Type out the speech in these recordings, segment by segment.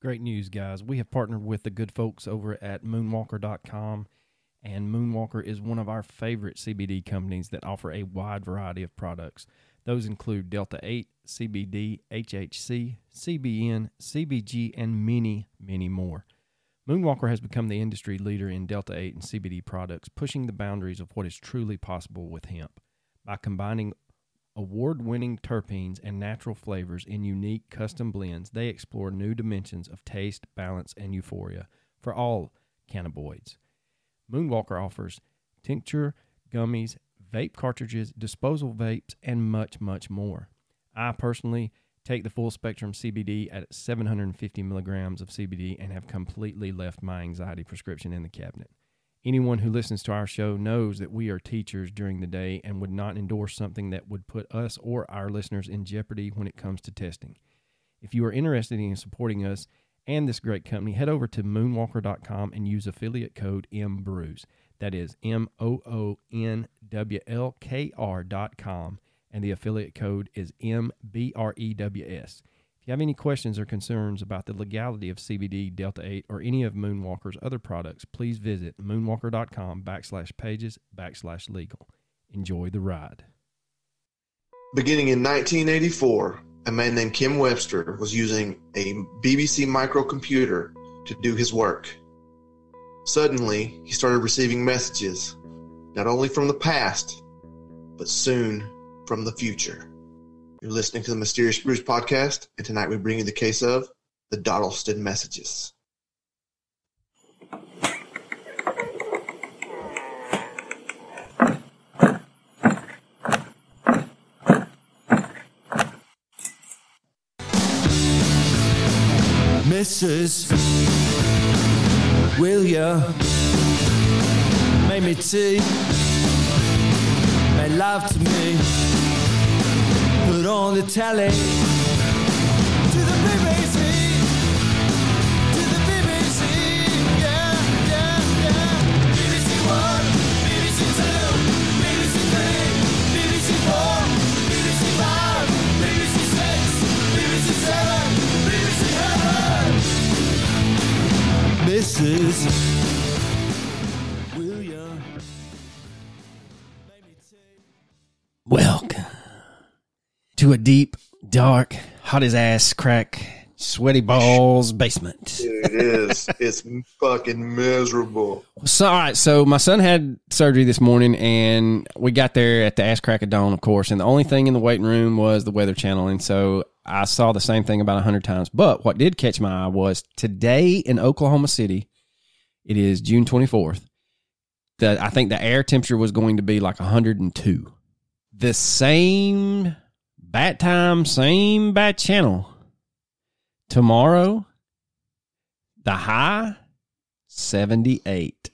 Great news, guys. We have partnered with the good folks over at Moonwalker.com, and Moonwalker is one of our favorite CBD companies that offer a wide variety of products. Those include Delta 8, CBD, HHC, CBN, CBG, and many, many more. Moonwalker has become the industry leader in Delta 8 and CBD products, pushing the boundaries of what is truly possible with hemp. By combining award-winning terpenes and natural flavors in unique custom blends, they explore new dimensions of taste, balance, and euphoria for all cannabinoids. Moonwalker offers tincture, gummies, vape cartridges, disposal vapes, and much, much more. I personally take the full spectrum CBD at 750 milligrams of CBD and have completely left my anxiety prescription in the cabinet. Anyone who listens to our show knows that we are teachers during the day and would not endorse something that would put us or our listeners in jeopardy when it comes to testing. If you are interested in supporting us and this great company, head over to moonwalker.com and use affiliate code MBREWS. That is MOONWLKR.com, and the affiliate code is MBREWS. If you have any questions or concerns about the legality of CBD, Delta 8, or any of Moonwalker's other products, please visit moonwalker.com/pages/legal. Enjoy the ride. Beginning in 1984, a man named Ken Webster was using a BBC Micro computer to do his work. Suddenly, he started receiving messages, not only from the past, but soon from the future. You're listening to the Mysterious Brews podcast, and tonight we bring you the case of the Doddleston messages. Mrs. Will ya make me tea? Make love to me? Put on the telly, to the BBC, to the BBC, yeah, yeah, yeah. BBC One, BBC Two, BBC Three, BBC Four, BBC Five, BBC Six, BBC Seven, BBC Heaven. Mrs. William. Welcome to a deep, dark, hot-as-ass crack, sweaty balls basement. It is. It's fucking miserable. So, all right, so my son had surgery this morning, and we got there at the ass crack of dawn, of course, and the only thing in the waiting room was the Weather Channel, and so I saw the same thing about 100 times. But what did catch my eye was today in Oklahoma City, it is June 24th, I think the air temperature was going to be like 102. The same bat time, same bat channel. Tomorrow, the high, 78.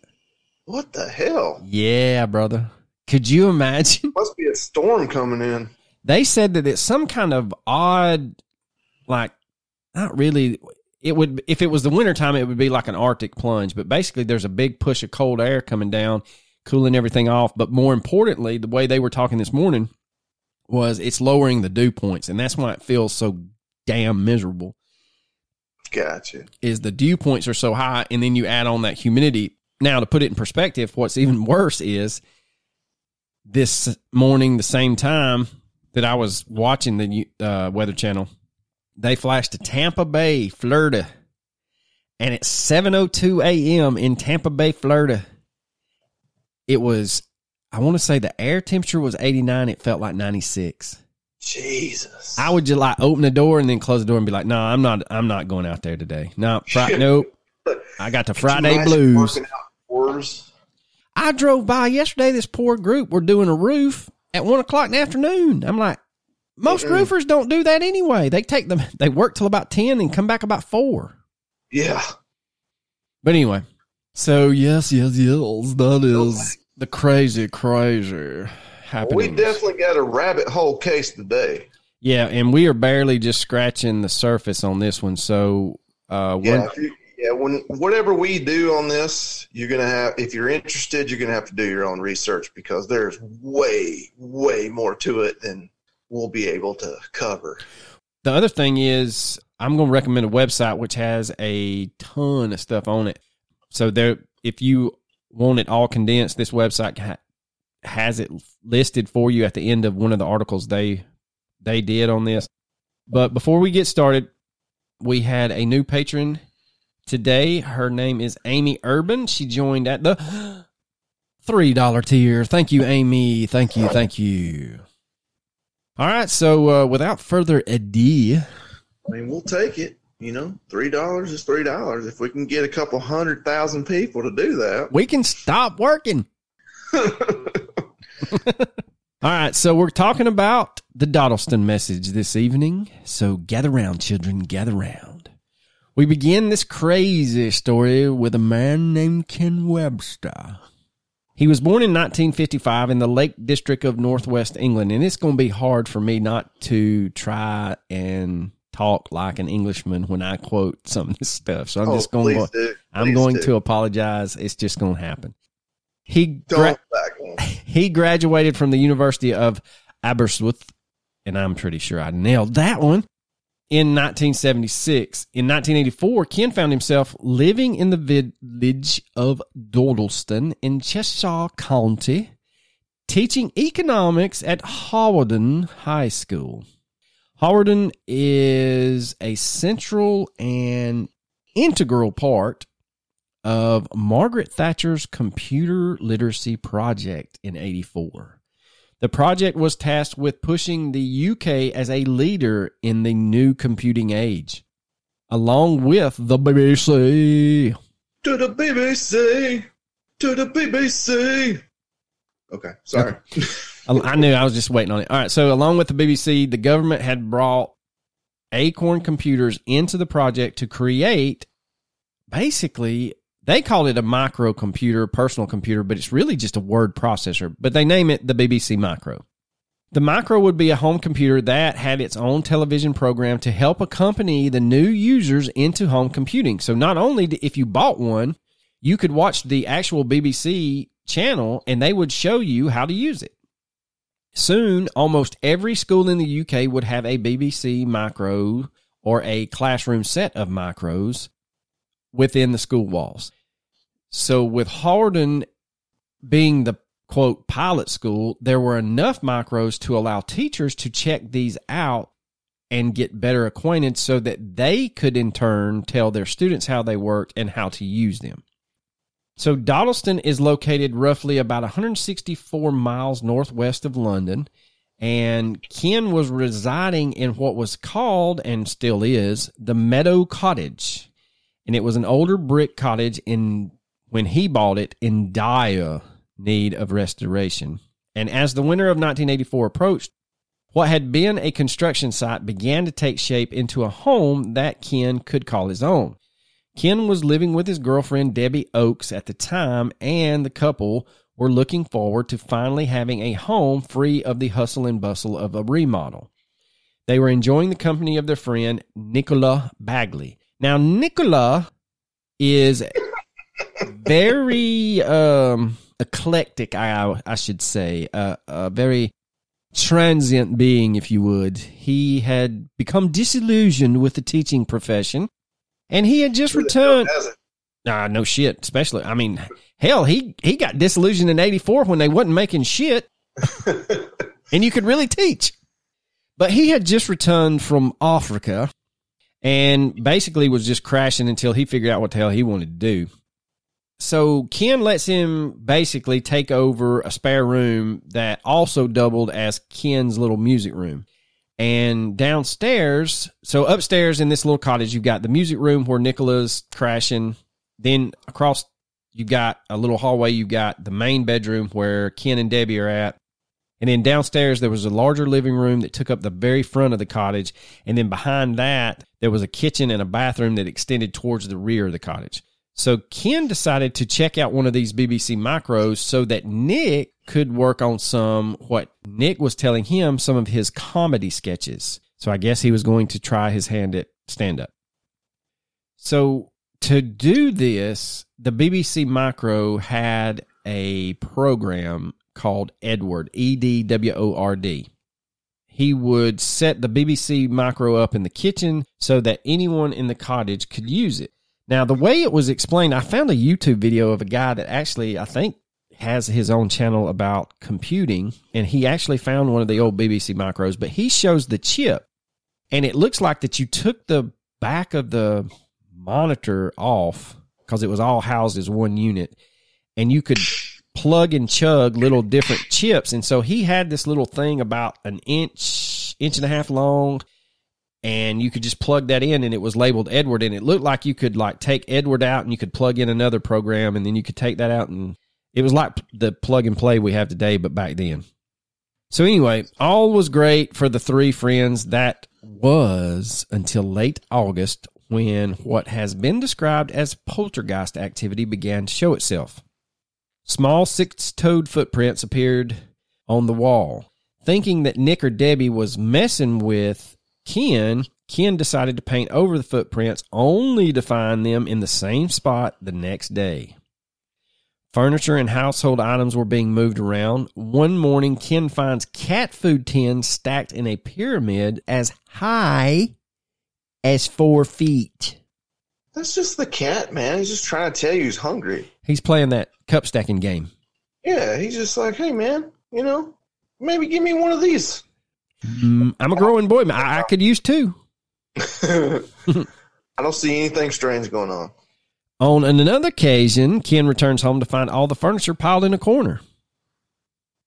What the hell? Yeah, brother. Could you imagine? Must be a storm coming in. They said that it's some kind of odd, like, not really. It would, if it was the wintertime, it would be like an Arctic plunge. But basically, there's a big push of cold air coming down, cooling everything off. But more importantly, the way they were talking this morning was it's lowering the dew points, and that's why it feels so damn miserable. Gotcha. Is the dew points are so high, and then you add on that humidity. Now, to put it in perspective, what's even worse is this morning, the same time that I was watching the Weather Channel, they flashed to Tampa Bay, Florida, and at 7:02 a.m. in Tampa Bay, Florida, it was, I want to say the air temperature was 89. It felt like 96. Jesus. I would just like open the door and then close the door and be like, no, I'm not going out there today. No, nope. I got the Friday blues. I drove by yesterday. This poor group were doing a roof at 1 o'clock in the afternoon. I'm like, most roofers don't do that anyway. They work till about 10 and come back about 4. Yeah. But anyway, so yes, that is the crazy happenings. We definitely got a rabbit hole case today. Yeah, and we are barely just scratching the surface on this one. So, whatever we do on this, you're gonna have. If you're interested, you're gonna have to do your own research because there's way, way more to it than we'll be able to cover. The other thing is, I'm going to recommend a website which has a ton of stuff on it. So there, if you want it all condensed, this website has it listed for you at the end of one of the articles they did on this. But before we get started, we had a new patron today. Her name is Amy Urban. She joined at the $3 tier. Thank you, Amy. Thank you. Thank you. All right. So without further ado, I mean, we'll take it. You know, $3 is $3. If we can get a couple 100,000 people to do that, we can stop working. All right, so we're talking about the Doddleston message this evening. So gather round, children, gather round. We begin this crazy story with a man named Ken Webster. He was born in 1955 in the Lake District of Northwest England, and it's going to be hard for me not to try and talk like an Englishman when I quote some of this stuff. So I'm going to apologize. It's just going to happen. He graduated from the University of Aberystwyth, and I'm pretty sure I nailed that one, in 1976. In 1984, Ken found himself living in the village of Doddleston in Cheshire County, teaching economics at Hawarden High School. Hawarden is a central and integral part of Margaret Thatcher's computer literacy project in 1984. The project was tasked with pushing the UK as a leader in the new computing age, along with the BBC. To the BBC. To the BBC. Okay, sorry. Okay. I knew I was just waiting on it. All right, so along with the BBC, the government had brought Acorn Computers into the project to create, basically, they called it a microcomputer, personal computer, but it's really just a word processor. But they name it the BBC Micro. The Micro would be a home computer that had its own television program to help accompany the new users into home computing. So not only if you bought one, you could watch the actual BBC channel and they would show you how to use it. Soon, almost every school in the UK would have a BBC Micro or a classroom set of micros within the school walls. So with Hawarden being the, quote, pilot school, there were enough micros to allow teachers to check these out and get better acquainted so that they could in turn tell their students how they worked and how to use them. So Doddleston is located roughly about 164 miles northwest of London, and Ken was residing in what was called, and still is, the Meadow Cottage. And it was an older brick cottage when he bought it in dire need of restoration. And as the winter of 1984 approached, what had been a construction site began to take shape into a home that Ken could call his own. Ken was living with his girlfriend Debbie Oaks at the time, and the couple were looking forward to finally having a home free of the hustle and bustle of a remodel. They were enjoying the company of their friend Nicola Bagley. Now, Nicola is very eclectic, I should say, a very transient being, if you would. He had become disillusioned with the teaching profession, and he had just returned. No shit, especially. I mean, hell, he got disillusioned in 1984 when they wasn't making shit, and you could really teach. But he had just returned from Africa, and basically was just crashing until he figured out what the hell he wanted to do. So Ken lets him basically take over a spare room that also doubled as Ken's little music room. And downstairs, so upstairs in this little cottage, you've got the music room where Nicola's crashing. Then across, you've got a little hallway. You've got the main bedroom where Ken and Debbie are at. And then downstairs, there was a larger living room that took up the very front of the cottage. And then behind that, there was a kitchen and a bathroom that extended towards the rear of the cottage. So Ken decided to check out one of these BBC Micros so that Nick could work on what Nick was telling him, some of his comedy sketches. So I guess he was going to try his hand at stand-up. So to do this, the BBC Micro had a program called Edward, E-D-W-O-R-D. He would set the BBC Micro up in the kitchen so that anyone in the cottage could use it. Now, the way it was explained, I found a YouTube video of a guy that actually, I think, has his own channel about computing, and he actually found one of the old BBC Micros, but he shows the chip, and it looks like that you took the back of the monitor off because it was all housed as one unit, and you could plug and chug little different chips. And so he had this little thing about an inch and a half long, and you could just plug that in, and it was labeled Edward, and it looked like you could like take Edward out and you could plug in another program, and then you could take that out, and it was like the plug and play we have today, but back then. So anyway, all was great for the three friends. That was until late August, when what has been described as poltergeist activity began to show itself. Small six-toed footprints appeared on the wall. Thinking that Nick or Debbie was messing with Ken decided to paint over the footprints, only to find them in the same spot the next day. Furniture and household items were being moved around. One morning, Ken finds cat food tins stacked in a pyramid as high as 4 feet. That's just the cat, man. He's just trying to tell you he's hungry. He's playing that cup stacking game. Yeah, he's just like, hey, man, you know, maybe give me one of these. I'm a growing boy, man. I could use two. I don't see anything strange going on. On another occasion, Ken returns home to find all the furniture piled in a corner.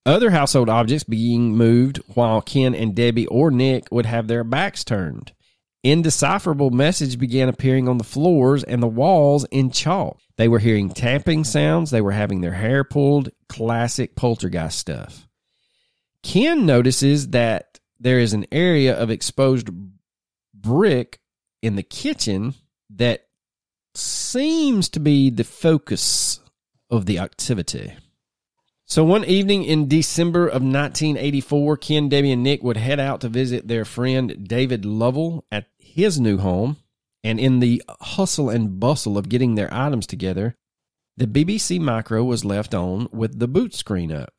Other household objects being moved while Ken and Debbie or Nick would have their backs turned. Indecipherable messages began appearing on the floors and the walls in chalk. They were hearing tapping sounds. They were having their hair pulled. Classic poltergeist stuff. Ken notices that there is an area of exposed brick in the kitchen that seems to be the focus of the activity. So one evening in December of 1984, Ken, Debbie, and Nick would head out to visit their friend David Lovell at his new home, and in the hustle and bustle of getting their items together, the BBC Micro was left on with the boot screen up.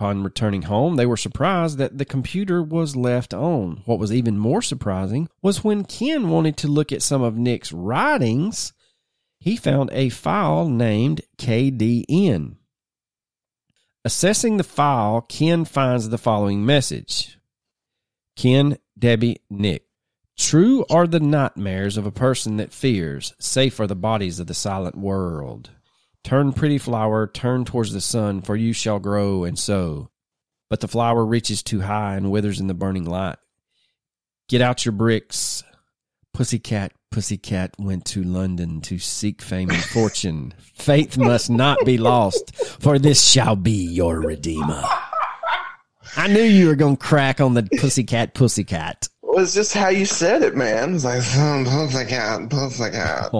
Upon returning home, they were surprised that the computer was left on. What was even more surprising was when Ken wanted to look at some of Nick's writings, he found a file named KDN. Assessing the file, Ken finds the following message. Ken, Debbie, Nick. True are the nightmares of a person that fears. Safe are the bodies of the silent world. Turn, pretty flower, turn towards the sun, for you shall grow and sow. But the flower reaches too high and withers in the burning light. Get out your bricks. Pussycat, pussycat went to London to seek fame and fortune. Faith must not be lost, for this shall be your redeemer. I knew you were going to crack on the pussycat, pussycat. Well, it's just how you said it, man. It's like, pussycat, pussycat.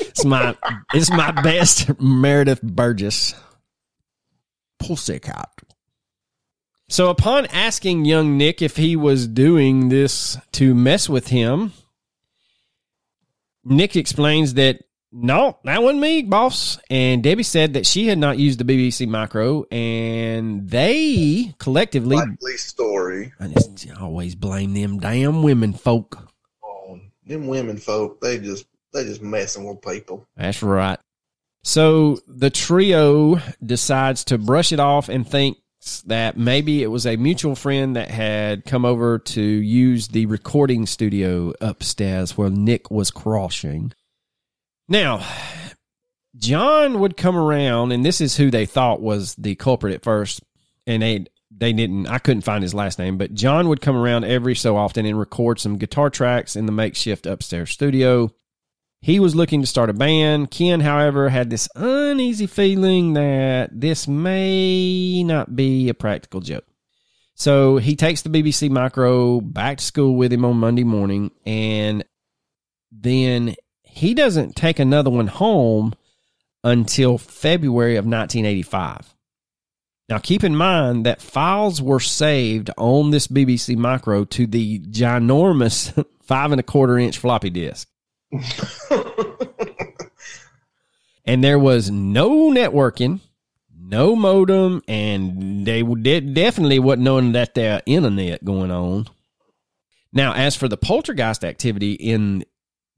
It's my best Meredith Burgess. Pussycat. So upon asking young Nick if he was doing this to mess with him, Nick explains that, no, that wasn't me, boss. And Debbie said that she had not used the BBC Micro, and they collectively... Likely story. I just always blame them damn women folk. Oh, them women folk, they just messing with people. That's right. So the trio decides to brush it off and think that maybe it was a mutual friend that had come over to use the recording studio upstairs where Nick was crossing. Now, John would come around, and this is who they thought was the culprit at first, and they didn't. I couldn't find his last name, but John would come around every so often and record some guitar tracks in the makeshift upstairs studio. He was looking to start a band. Ken, however, had this uneasy feeling that this may not be a practical joke. So he takes the BBC Micro back to school with him on Monday morning, and then he doesn't take another one home until February of 1985. Now, keep in mind that files were saved on this BBC Micro to the ginormous 5 1/4 inch floppy disk. And there was no networking, no modem, and they definitely wasn't knowing that their internet going on. Now, as for the poltergeist activity in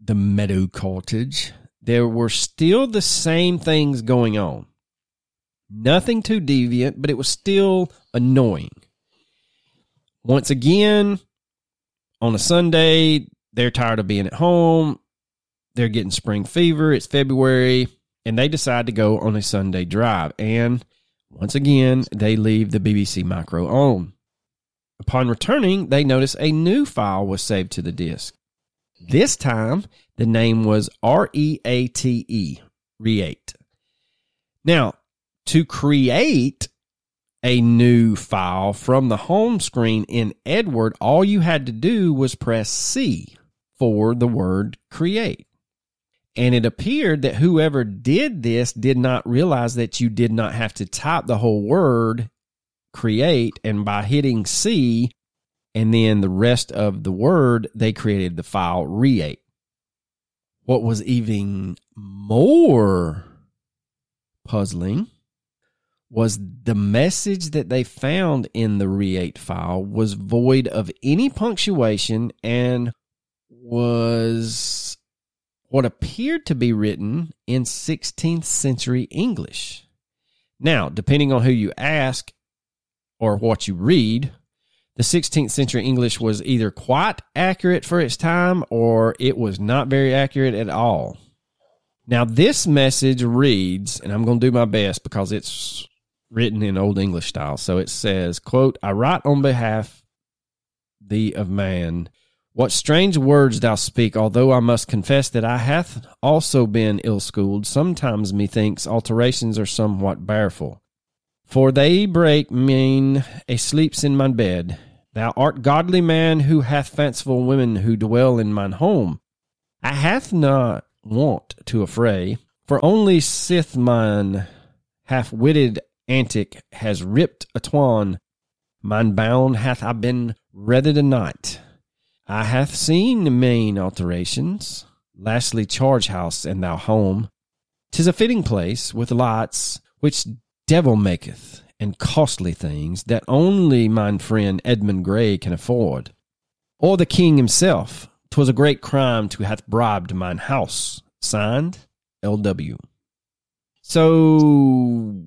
the Meadow Cottage, there were still the same things going on. Nothing too deviant, but it was still annoying. Once again, on a Sunday, they're tired of being at home. They're getting spring fever. It's February, and they decide to go on a Sunday drive. And once again, they leave the BBC Micro on. Upon returning, they notice a new file was saved to the disk. This time, the name was REATE, Reate. Now, to create a new file from the home screen in Edward, all you had to do was press C for the word create. And it appeared that whoever did this did not realize that you did not have to type the whole word create, and by hitting C and then the rest of the word, they created the file Reate. What was even more puzzling was the message that they found in the Reate file was void of any punctuation and was what appeared to be written in 16th century English. Now, depending on who you ask or what you read, the 16th century English was either quite accurate for its time or it was not very accurate at all. Now, this message reads, and I'm going to do my best because it's written in Old English style. So it says, quote, I write on behalf thee of man. What strange words thou speak, although I must confess that I hath also been ill-schooled. Sometimes, methinks, alterations are somewhat bareful. For they break mine a sleeps in my bed. Thou art godly man who hath fanciful women who dwell in mine home. I hath not want to affray, for only sith mine half-witted antic has ripped atwan. Mine bound hath I been rather than not. I hath seen main alterations. Lastly, charge house and thou home. 'Tis a fitting place with lights which devil maketh, and costly things that only mine friend Edmund Gray can afford, or the king himself. 'Twas a great crime to hath bribed mine house. Signed, L.W. So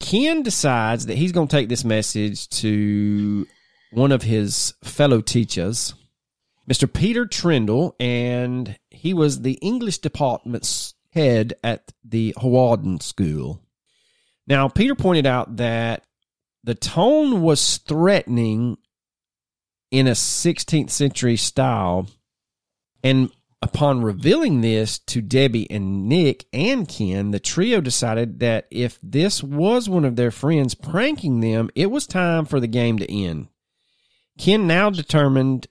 Ken decides that he's going to take this message to one of his fellow teachers, Mr. Peter Trindle, and he was the English department's head at the Hawarden School. Now, Peter pointed out that the tone was threatening in a 16th century style. And upon revealing this to Debbie and Nick and Ken, the trio decided that if this was one of their friends pranking them, it was time for the game to end. Ken, now determined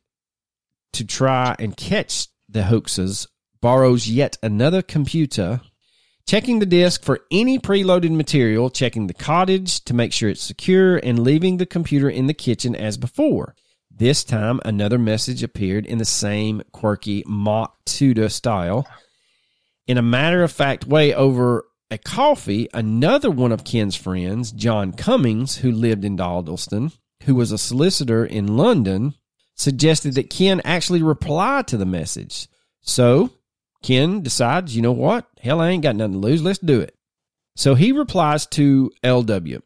to try and catch the hoaxes, borrows yet another computer, checking the disk for any preloaded material, checking the cottage to make sure it's secure, and leaving the computer in the kitchen as before. This time, another message appeared in the same quirky mock Tudor style. In a matter-of-fact way, over a coffee, another one of Ken's friends, John Cummings, who lived in Doddleston, who was a solicitor in London, suggested that Ken actually reply to the message. So Ken decides, you know what? Hell, I ain't got nothing to lose. Let's do it. So he replies to LW,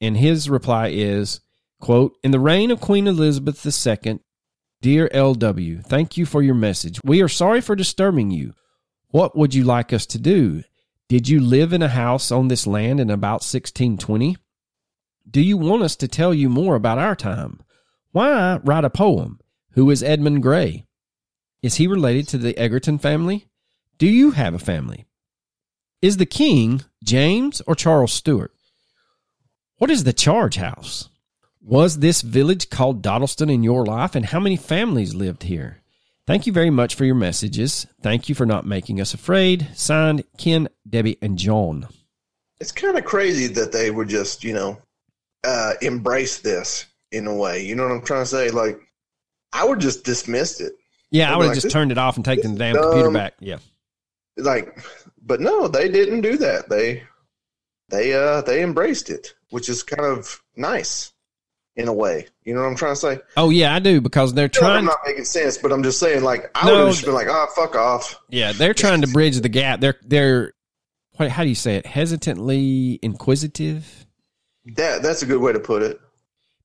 and his reply is, quote, in the reign of Queen Elizabeth II, dear LW, thank you for your message. We are sorry for disturbing you. What would you like us to do? Did you live in a house on this land in about 1620? Do you want us to tell you more about our time? Why write a poem? Who is Edmund Gray? Is he related to the Egerton family? Do you have a family? Is the king James or Charles Stuart? What is the charge house? Was this village called Doddleston in your life, and how many families lived here? Thank you very much for your messages. Thank you for not making us afraid. Signed, Ken, Debbie, and John. It's kind of crazy that they were just, embrace this in a way. You know what I'm trying to say? Like, I would just dismiss it. Yeah, I would have just turned it off and taken the damn computer back. Yeah. But no, they didn't do that. They they embraced it, which is kind of nice in a way. You know what I'm trying to say? Oh, yeah, I do, because they're trying... I'm not making sense, but I'm just saying, like, I would have just been like, oh, fuck off. Yeah, they're trying to bridge the gap. They're how do you say it? Hesitantly inquisitive? That's a good way to put it.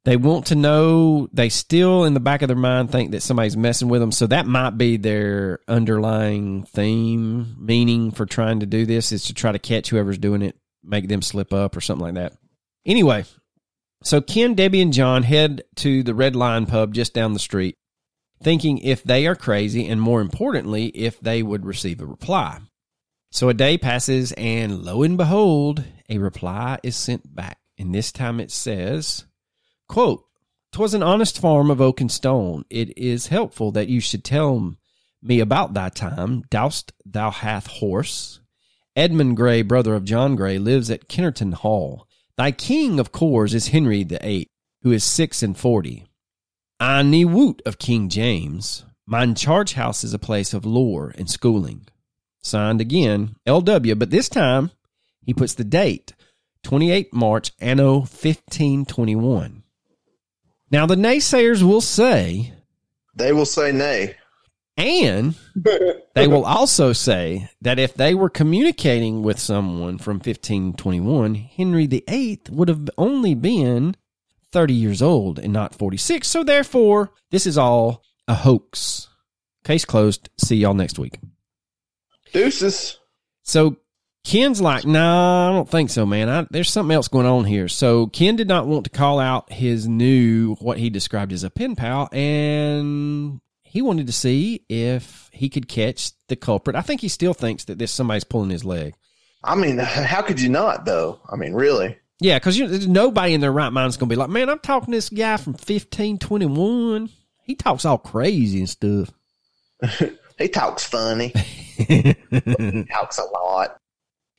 They want to know. They still, in the back of their mind, think that somebody's messing with them. So that might be their underlying theme, meaning for trying to do this, is to try to catch whoever's doing it, make them slip up or something like that. Anyway, so Ken, Debbie, and John head to the Red Lion pub just down the street, thinking if they are crazy, and more importantly, if they would receive a reply. So a day passes, and lo and behold, a reply is sent back. And this time it says... Quote, "'Twas an honest farm of oak and stone. It is helpful that you should tell me about thy time. Dost thou hath horse? Edmund Gray, brother of John Grey, lives at Kinnerton Hall. Thy king, of course, is Henry VIII, who is 46. I ne woot of King James. Mine charge house is a place of lore and schooling." Signed again, L.W., but this time he puts the date, 28 March, anno 1521. Now, the naysayers will say... They will say nay. And they will also say that if they were communicating with someone from 1521, Henry VIII would have only been 30 years old and not 46. So, therefore, this is all a hoax. Case closed. See y'all next week. Deuces. So... Ken's like, nah, I don't think so, man. There's something else going on here. So Ken did not want to call out his new, what he described as a pen pal, and he wanted to see if he could catch the culprit. I think he still thinks that somebody's pulling his leg. I mean, how could you not, though? I mean, really? Yeah, because there's nobody in their right mind is going to be like, man, I'm talking to this guy from 1521. He talks all crazy and stuff. He talks funny. He talks a lot.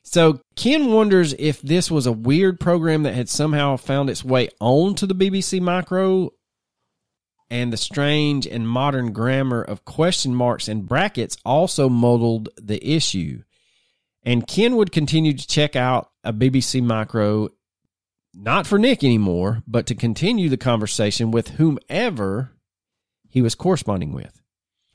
So Ken wonders if this was a weird program that had somehow found its way onto the BBC Micro, and the strange and modern grammar of question marks and brackets also muddled the issue. And Ken would continue to check out a BBC Micro, not for Nick anymore, but to continue the conversation with whomever he was corresponding with.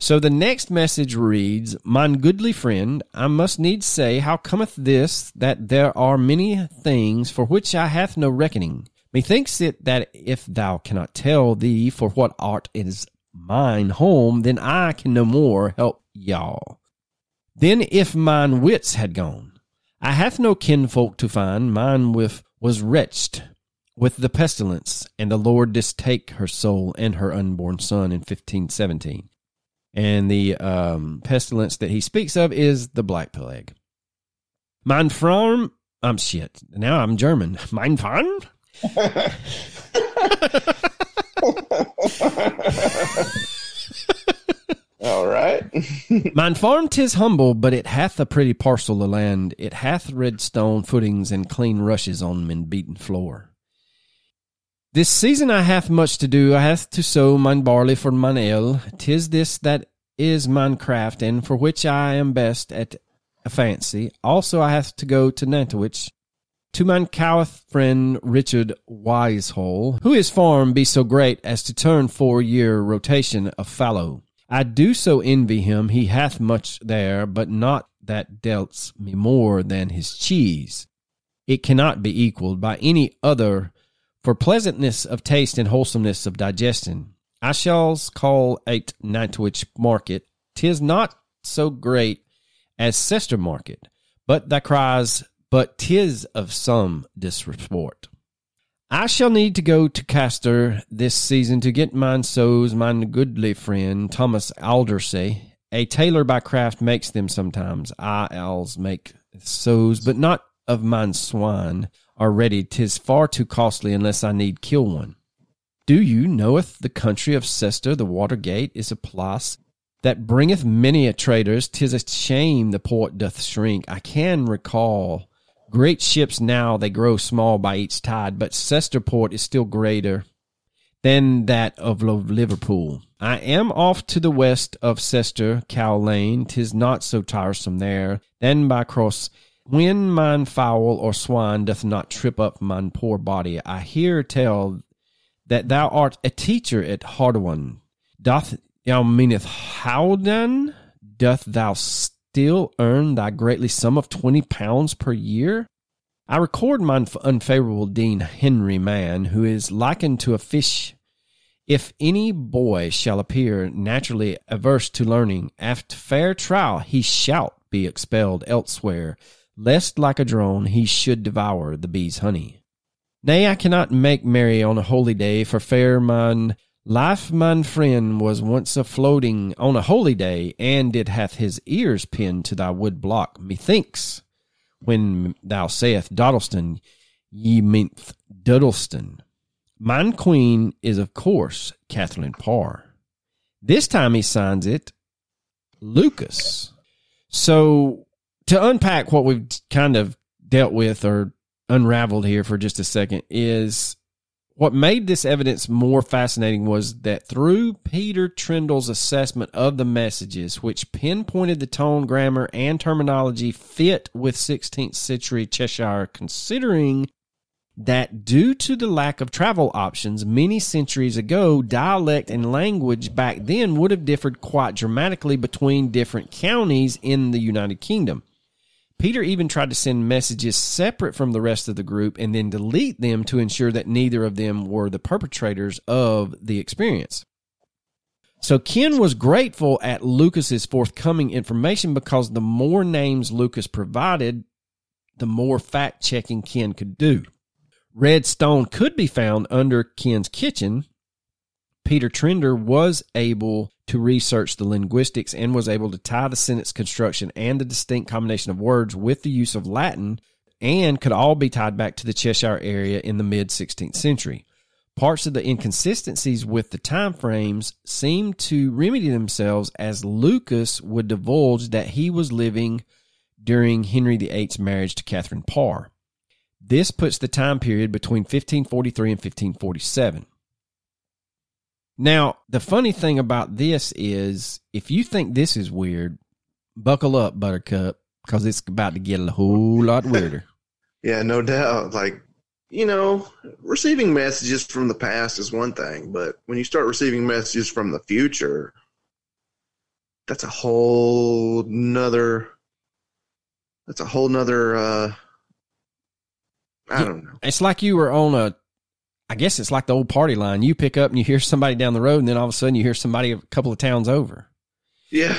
So the next message reads, "Mine goodly friend, I must needs say, how cometh this, that there are many things for which I hath no reckoning? Methinks it that if thou cannot tell thee for what art is mine home, then I can no more help y'all. Then if mine wits had gone, I hath no kinfolk to find, mine was wretched with the pestilence, and the Lord distake her soul and her unborn son in 1517. And the pestilence that he speaks of is the Black Plague. Mein Farm, shit. Now I'm German. Mein Farm? All right. Mein Farm, 'tis humble, but it hath a pretty parcel of land. It hath red stone footings and clean rushes on min beaten floor. This season I hath much to do, I hath to sow mine barley for mine ale, 'tis this that is mine craft, and for which I am best at a fancy. Also I hath to go to Nantwich, to mine coweth friend Richard Wisehole, who his farm be so great as to turn 4-year rotation of fallow. I do so envy him, he hath much there, but not that delts me more than his cheese. It cannot be equalled by any other for pleasantness of taste and wholesomeness of digestion. I shall call it Nantwich Market. 'Tis not so great as Cester Market, but thy cries, but 'tis of some disreport. I shall need to go to Castor this season to get mine sows, mine goodly friend Thomas Aldersey. A tailor by craft makes them sometimes. I owls make sows, but not of mine swine. Already 'tis far too costly unless I need kill one. Do you knoweth the country of Cester, the Watergate, is a place that bringeth many a traders. 'Tis a shame the port doth shrink. I can recall great ships now, they grow small by each tide, but Cester port is still greater than that of Liverpool. I am off to the west of Cester, Cow Lane. 'Tis not so tiresome there than by cross When mine fowl or swine doth not trip up mine poor body, I hear tell that thou art a teacher at Hawarden. Doth thou meaneth Hawarden? Doth thou still earn thy greatly sum of £20 per year? I record mine unfavourable Dean Henry Mann, who is likened to a fish. If any boy shall appear naturally averse to learning, after fair trial he shall be expelled elsewhere, lest like a drone he should devour the bee's honey. Nay, I cannot make merry on a holy day, for fair mine life mine friend was once a-floating on a holy day, and it hath his ears pinned to thy wood block, methinks, when thou sayest Doddleston, ye meaneth Doddleston. Mine queen is, of course, Catherine Parr. This time he signs it Lucas. So to unpack what we've kind of dealt with or unraveled here for just a second is what made this evidence more fascinating was that through Peter Trindle's assessment of the messages, which pinpointed the tone, grammar, and terminology fit with 16th century Cheshire, considering that due to the lack of travel options many centuries ago, dialect and language back then would have differed quite dramatically between different counties in the United Kingdom. Peter even tried to send messages separate from the rest of the group and then delete them to ensure that neither of them were the perpetrators of the experience. So Ken was grateful at Lucas's forthcoming information because the more names Lucas provided, the more fact-checking Ken could do. Red stone could be found under Ken's kitchen. Peter Trindle was able to research the linguistics and was able to tie the sentence construction and the distinct combination of words with the use of Latin, and could all be tied back to the Cheshire area in the mid-16th century. Parts of the inconsistencies with the time frames seemed to remedy themselves as Lucas would divulge that he was living during Henry VIII's marriage to Catherine Parr. This puts the time period between 1543 and 1547. Now, the funny thing about this is, if you think this is weird, buckle up, Buttercup, because it's about to get a whole lot weirder. Yeah, no doubt. Like, you know, receiving messages from the past is one thing, but when you start receiving messages from the future, that's a whole nother... I don't know. It's like you were on I guess it's like the old party line. You pick up and you hear somebody down the road, and then all of a sudden you hear somebody a couple of towns over. Yeah.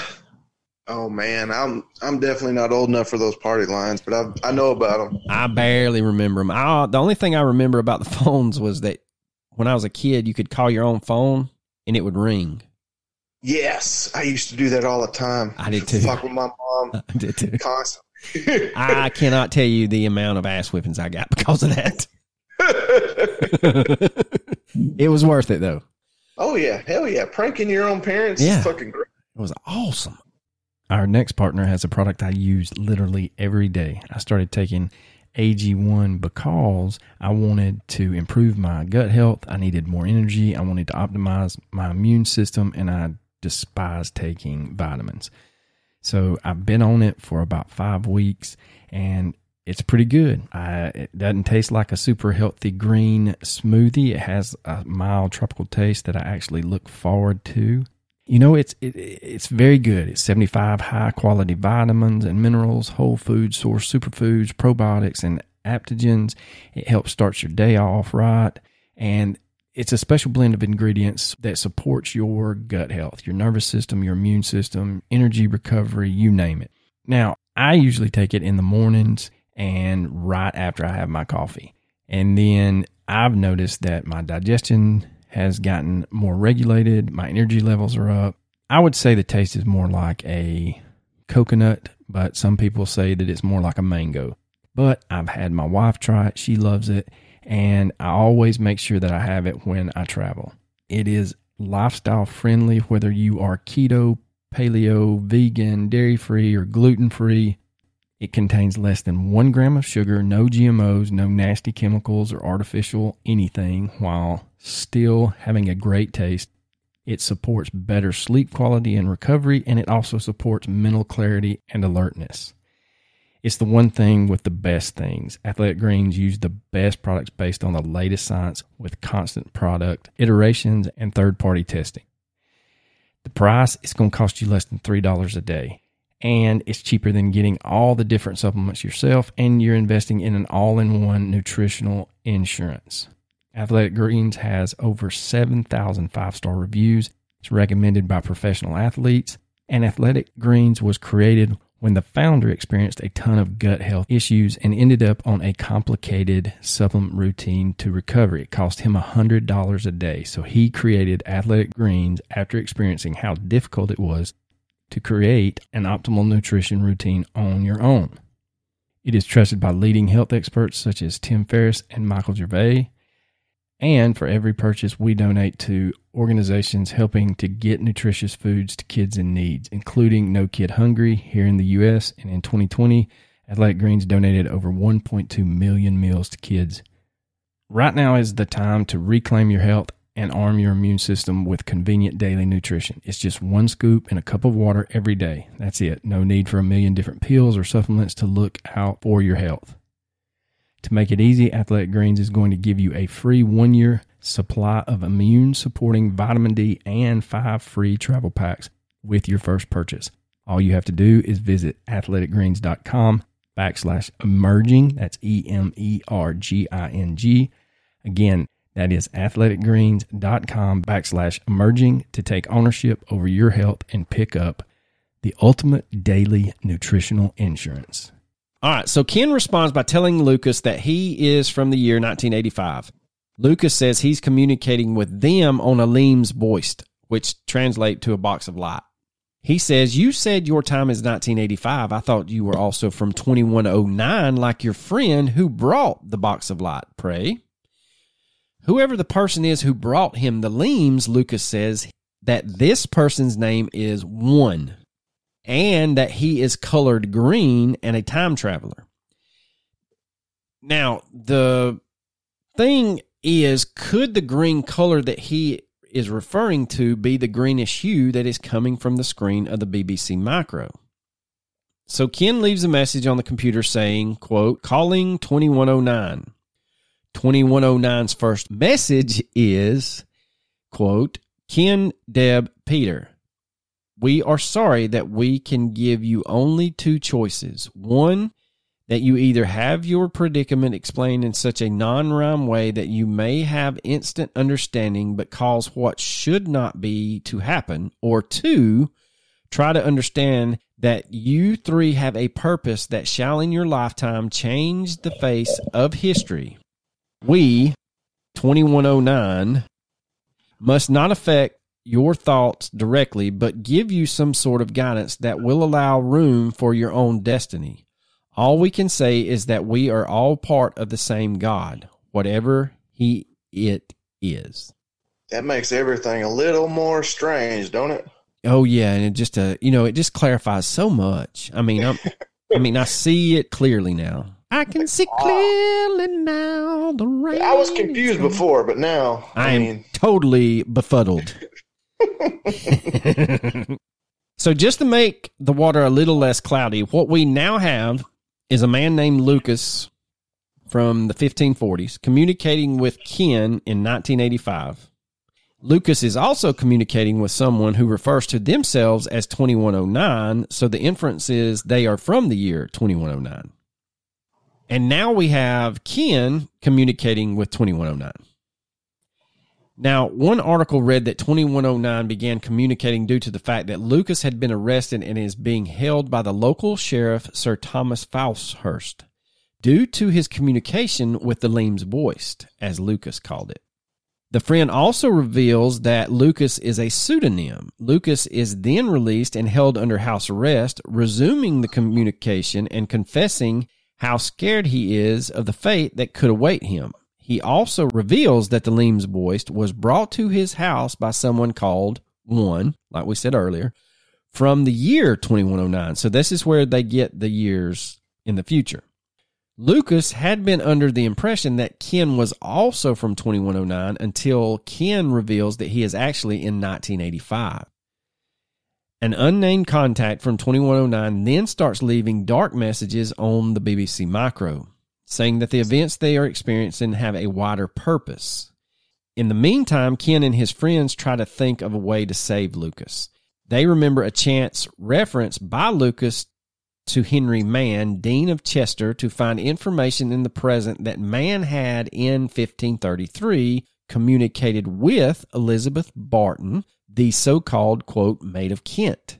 Oh man, I'm definitely not old enough for those party lines, but I know about them. I barely remember them. The only thing I remember about the phones was that when I was a kid, you could call your own phone and it would ring. Yes, I used to do that all the time. I did too. Fuck with my mom. I did too. Constantly. I cannot tell you the amount of ass whippings I got because of that. It was worth it, though. Oh, yeah. Hell, yeah. Pranking your own parents is fucking great. It was awesome. Our next partner has a product I use literally every day. I started taking AG1 because I wanted to improve my gut health. I needed more energy. I wanted to optimize my immune system, and I despise taking vitamins. So I've been on it for about 5 weeks, and it's pretty good. It doesn't taste like a super healthy green smoothie. It has a mild tropical taste that I actually look forward to. You know, it's very good. It's 75 high-quality vitamins and minerals, whole food source, superfoods, probiotics, and adaptogens. It helps start your day off right, and it's a special blend of ingredients that supports your gut health, your nervous system, your immune system, energy recovery, you name it. Now, I usually take it in the mornings and right after I have my coffee. And then I've noticed that my digestion has gotten more regulated. My energy levels are up. I would say the taste is more like a coconut, but some people say that it's more like a mango. But I've had my wife try it. She loves it. And I always make sure that I have it when I travel. It is lifestyle friendly, whether you are keto, paleo, vegan, dairy-free, or gluten-free. It contains less than 1 gram of sugar, no GMOs, no nasty chemicals or artificial anything, while still having a great taste. It supports better sleep quality and recovery, and it also supports mental clarity and alertness. It's the one thing with the best things. Athletic Greens use the best products based on the latest science with constant product iterations and third-party testing. The price is going to cost you less than $3 a day, and it's cheaper than getting all the different supplements yourself, and you're investing in an all-in-one nutritional insurance. Athletic Greens has over 7,000 five-star reviews. It's recommended by professional athletes, and Athletic Greens was created when the founder experienced a ton of gut health issues and ended up on a complicated supplement routine to recover. It cost him $100 a day, so he created Athletic Greens after experiencing how difficult it was to create an optimal nutrition routine on your own. It is trusted by leading health experts such as Tim Ferriss and Michael Gervais. And for every purchase, we donate to organizations helping to get nutritious foods to kids in need, including No Kid Hungry here in the U.S. And in 2020, Athletic Greens donated over 1.2 million meals to kids. Right now is the time to reclaim your health and arm your immune system with convenient daily nutrition. It's just one scoop and a cup of water every day. That's it. No need for a million different pills or supplements to look out for your health. To make it easy, Athletic Greens is going to give you a free one-year supply of immune-supporting vitamin D and 5 free travel packs with your first purchase. All you have to do is visit athleticgreens.com/emerging. That's E-M-E-R-G-I-N-G. Again, that is athleticgreens.com/emerging to take ownership over your health and pick up the ultimate daily nutritional insurance. All right, so Ken responds by telling Lucas that he is from the year 1985. Lucas says he's communicating with them on a Leem's Boist, which translate to a box of light. He says, you said your time is 1985. I thought you were also from 2109, like your friend who brought the box of light, pray. Whoever the person is who brought him the Leems, Lucas says that this person's name is One, and that he is colored green and a time traveler. Now, the thing is, could the green color that he is referring to be the greenish hue that is coming from the screen of the BBC Micro? So Ken leaves a message on the computer saying, quote, calling 2109. 2109's first message is, quote, Ken, Deb, Peter. We are sorry that we can give you only two choices. One, that you either have your predicament explained in such a non-rhyme way that you may have instant understanding but cause what should not be to happen. Or two, try to understand that you three have a purpose that shall in your lifetime change the face of history. We, 2109, must not affect your thoughts directly, but give you some sort of guidance that will allow room for your own destiny. All we can say is that we are all part of the same God, whatever He it is. That makes everything a little more strange, don't it? Oh yeah, and it just it just clarifies so much. I mean, I see it clearly now. I can see clearly now. The rain. I was confused before, but now I am totally befuddled. So just to make the water a little less cloudy, what we now have is a man named Lucas from the 1540s communicating with Ken in 1985. Lucas is also communicating with someone who refers to themselves as 2109, so the inference is they are from the year 2109. And now we have Ken communicating with 2109. Now, one article read that 2109 began communicating due to the fact that Lucas had been arrested and is being held by the local sheriff, Sir Thomas Fowlshurst, due to his communication with the Leem's Boist, as Lucas called it. The friend also reveals that Lucas is a pseudonym. Lucas is then released and held under house arrest, resuming the communication and confessing how scared he is of the fate that could await him. He also reveals that the Leem's Boist was brought to his house by someone called One, like we said earlier, from the year 2109. So this is where they get the years in the future. Lucas had been under the impression that Ken was also from 2109 until Ken reveals that he is actually in 1985. An unnamed contact from 2109 then starts leaving dark messages on the BBC Micro, saying that the events they are experiencing have a wider purpose. In the meantime, Ken and his friends try to think of a way to save Lucas. They remember a chance reference by Lucas to Henry Mann, Dean of Chester, to find information in the present that Mann had in 1533 communicated with Elizabeth Barton, the so-called, quote, maid of Kent.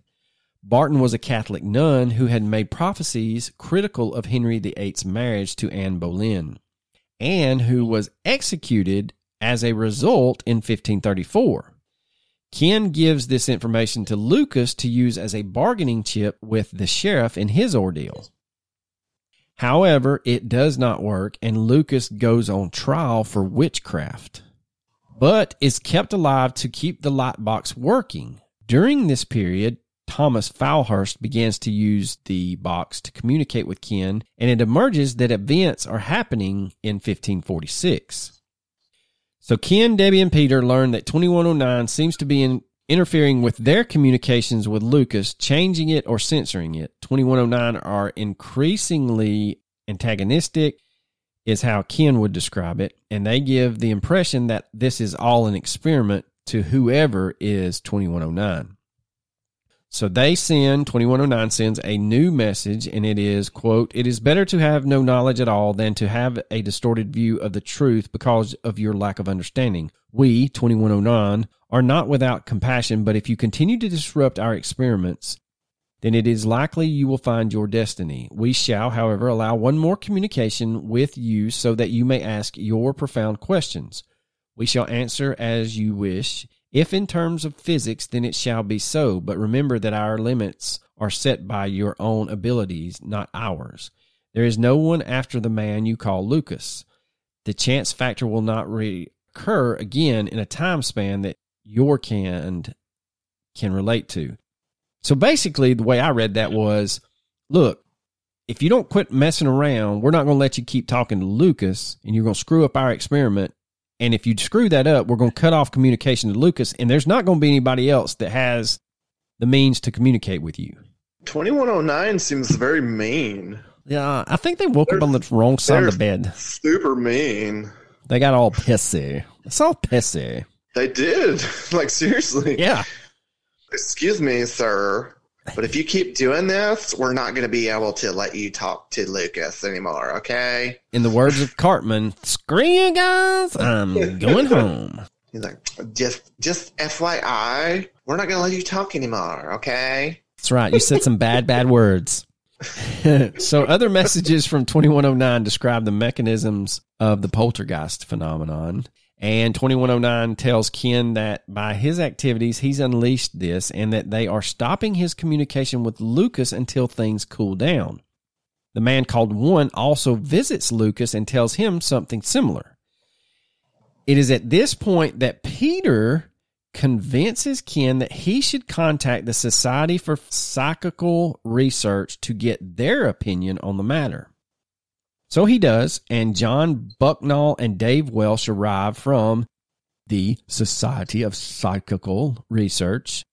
Barton was a Catholic nun who had made prophecies critical of Henry VIII's marriage to Anne Boleyn, and who was executed as a result in 1534. Ken gives this information to Lucas to use as a bargaining chip with the sheriff in his ordeal. However, it does not work, and Lucas goes on trial for witchcraft, but is kept alive to keep the lightbox working. During this period, Thomas Fowlshurst begins to use the box to communicate with Ken, and it emerges that events are happening in 1546. So Ken, Debbie, and Peter learn that 2109 seems to be interfering with their communications with Lucas, changing it or censoring it. 2109 are increasingly antagonistic, is how Ken would describe it, and they give the impression that this is all an experiment to whoever is 2109. So 2109 sends a new message, and it is, quote, "It is better to have no knowledge at all than to have a distorted view of the truth because of your lack of understanding. We, 2109, are not without compassion, but if you continue to disrupt our experiments, then it is likely you will find your destiny. We shall, however, allow one more communication with you so that you may ask your profound questions. We shall answer as you wish. If in terms of physics, then it shall be so, but remember that our limits are set by your own abilities, not ours. There is no one after the man you call Lucas. The chance factor will not recur again in a time span that your can relate to." So basically, the way I read that was, look, if you don't quit messing around, we're not going to let you keep talking to Lucas, and you're going to screw up our experiment. And if you screw that up, we're going to cut off communication to Lucas, and there's not going to be anybody else that has the means to communicate with you. 2109 seems very mean. Yeah, I think they woke up on the wrong side of the bed. Super mean. They got all pissy. It's all pissy. They did. Like, seriously. Yeah. Excuse me, sir, but if you keep doing this, we're not going to be able to let you talk to Lucas anymore, okay? In the words of Cartman, "Screw you guys, I'm going home." He's like, just FYI, we're not going to let you talk anymore, okay? That's right. You said some bad words. So other messages from 2109 describe the mechanisms of the poltergeist phenomenon. And 2109 tells Ken that by his activities, he's unleashed this and that they are stopping his communication with Lucas until things cool down. The man called One also visits Lucas and tells him something similar. It is at this point that Peter convinces Ken that he should contact the Society for Psychical Research to get their opinion on the matter. So he does, and John Bucknall and Dave Welsh arrive from the Society of Psychical Research,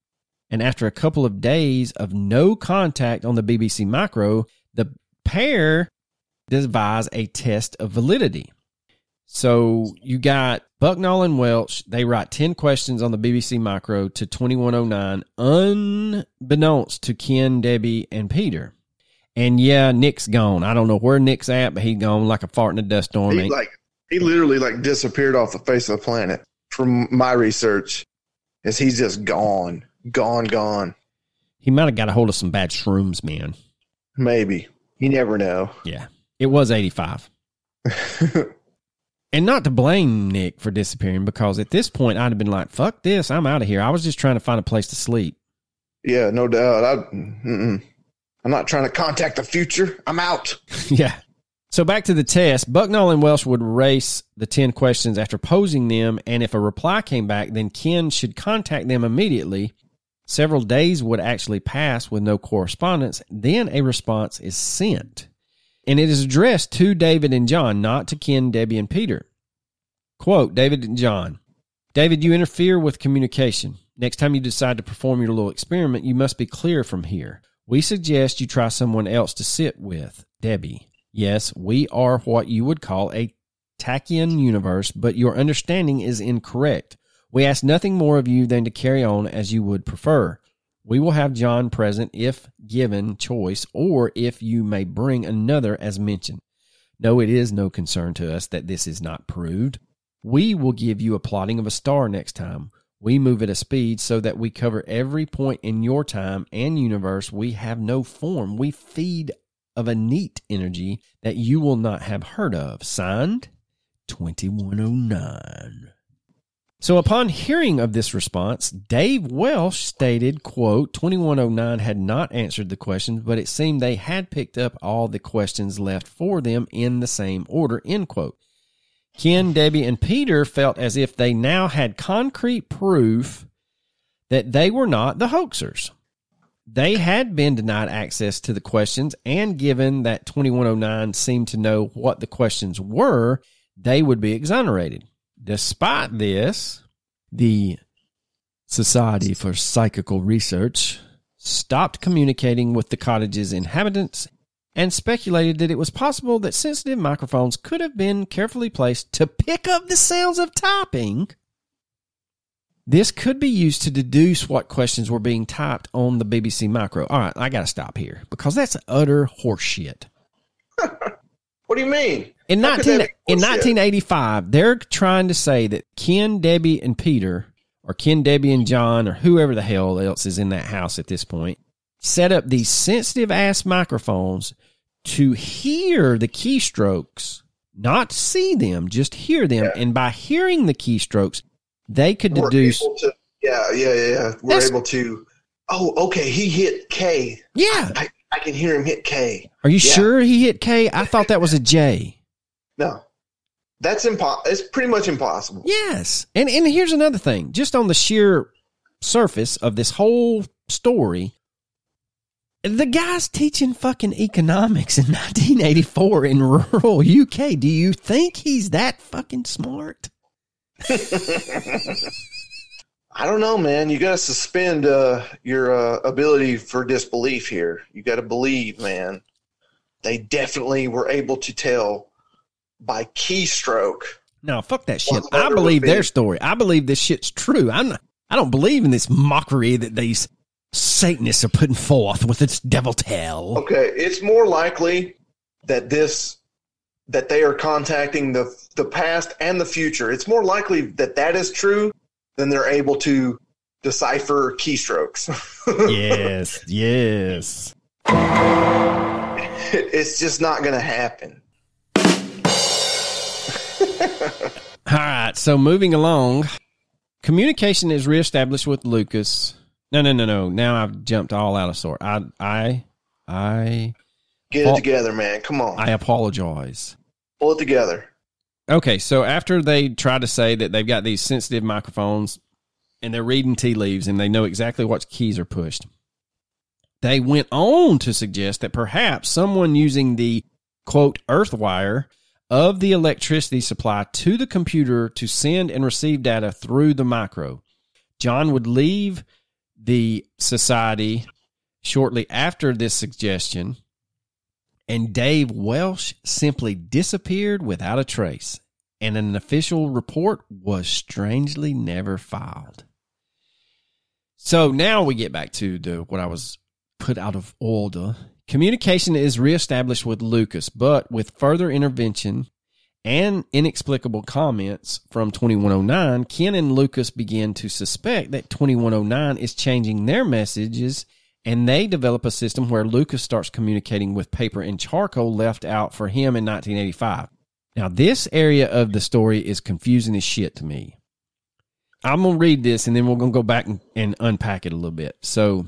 and after a couple of days of no contact on the BBC Micro, the pair devise a test of validity. So you got Bucknall and Welsh, they write 10 questions on the BBC Micro to 2109, unbeknownst to Ken, Debbie, and Peter. And yeah, Nick's gone. I don't know where Nick's at, but he's gone like a fart in a dust storm. He literally disappeared off the face of the planet. From my research, is he's just gone. He might have got a hold of some bad shrooms, man. Maybe. You never know. Yeah, it was 85. And not to blame Nick for disappearing, because at this point I'd have been like, "Fuck this, I'm out of here." I was just trying to find a place to sleep. Yeah, no doubt. I'm not trying to contact the future. I'm out. Yeah. So back to the test. Bucknall and Welsh would race the 10 questions after posing them, and if a reply came back, then Ken should contact them immediately. Several days would actually pass with no correspondence. Then a response is sent, and it is addressed to David and John, not to Ken, Debbie, and Peter. Quote, David and John. David, you interfere with communication. Next time you decide to perform your little experiment, you must be clear from here. We suggest you try someone else to sit with, Debbie. Yes, we are what you would call a Tachyon universe, but your understanding is incorrect. We ask nothing more of you than to carry on as you would prefer. We will have John present if given choice, or if you may bring another as mentioned. No, it is no concern to us that this is not proved. We will give you a plotting of a star next time. We move at a speed so that we cover every point in your time and universe. We have no form. We feed of a neat energy that you will not have heard of. Signed, 2109. So upon hearing of this response, Dave Welsh stated, quote, 2109 had not answered the questions, but it seemed they had picked up all the questions left for them in the same order, end quote. Ken, Debbie, and Peter felt as if they now had concrete proof that they were not the hoaxers. They had been denied access to the questions, and given that 2109 seemed to know what the questions were, they would be exonerated. Despite this, the Society for Psychical Research stopped communicating with the cottage's inhabitants and speculated that it was possible that sensitive microphones could have been carefully placed to pick up the sounds of typing. This could be used to deduce what questions were being typed on the BBC Micro. All right, I got to stop here because that's utter horseshit. What do you mean? In 1985, they're trying to say that Ken, Debbie, and Peter, or Ken, Debbie, and John, or whoever the hell else is in that house at this point, set up these sensitive-ass microphones to hear the keystrokes, not see them, just hear them. Yeah. And by hearing the keystrokes, they could deduce. We're able to, oh, okay, he hit K. Yeah. I can hear him hit K. Are you sure he hit K? I thought that was a J. No. That's impossible. It's pretty much impossible. Yes. And here's another thing. Just on the sheer surface of this whole story, the guy's teaching fucking economics in 1984 in rural UK. Do you think he's that fucking smart? I don't know, man. You got to suspend your ability for disbelief here. You got to believe, man. They definitely were able to tell by keystroke. No, fuck that shit. I believe their story. I believe this shit's true. I don't believe in this mockery that these Satanists are putting forth with its devil tail. Okay, it's more likely that they are contacting the past and the future. It's more likely that is true than they're able to decipher keystrokes. Yes. It's just not going to happen. All right, so moving along, communication is reestablished with Lucas. No. Now I've jumped all out of sort. I get it together, man. Come on. I apologize. Pull it together. Okay, so after they try to say that they've got these sensitive microphones and they're reading tea leaves and they know exactly what keys are pushed, they went on to suggest that perhaps someone using the, quote, earth wire of the electricity supply to the computer to send and receive data through the micro. John would leave the society shortly after this suggestion, and Dave Welsh simply disappeared without a trace, and an official report was strangely never filed. So now we get back to what I was put out of order. Communication is reestablished with Lucas, but with further intervention and inexplicable comments from 2109, Ken and Lucas begin to suspect that 2109 is changing their messages, and they develop a system where Lucas starts communicating with paper and charcoal left out for him in 1985. Now, this area of the story is confusing as shit to me. I'm going to read this, and then we're going to go back and unpack it a little bit. So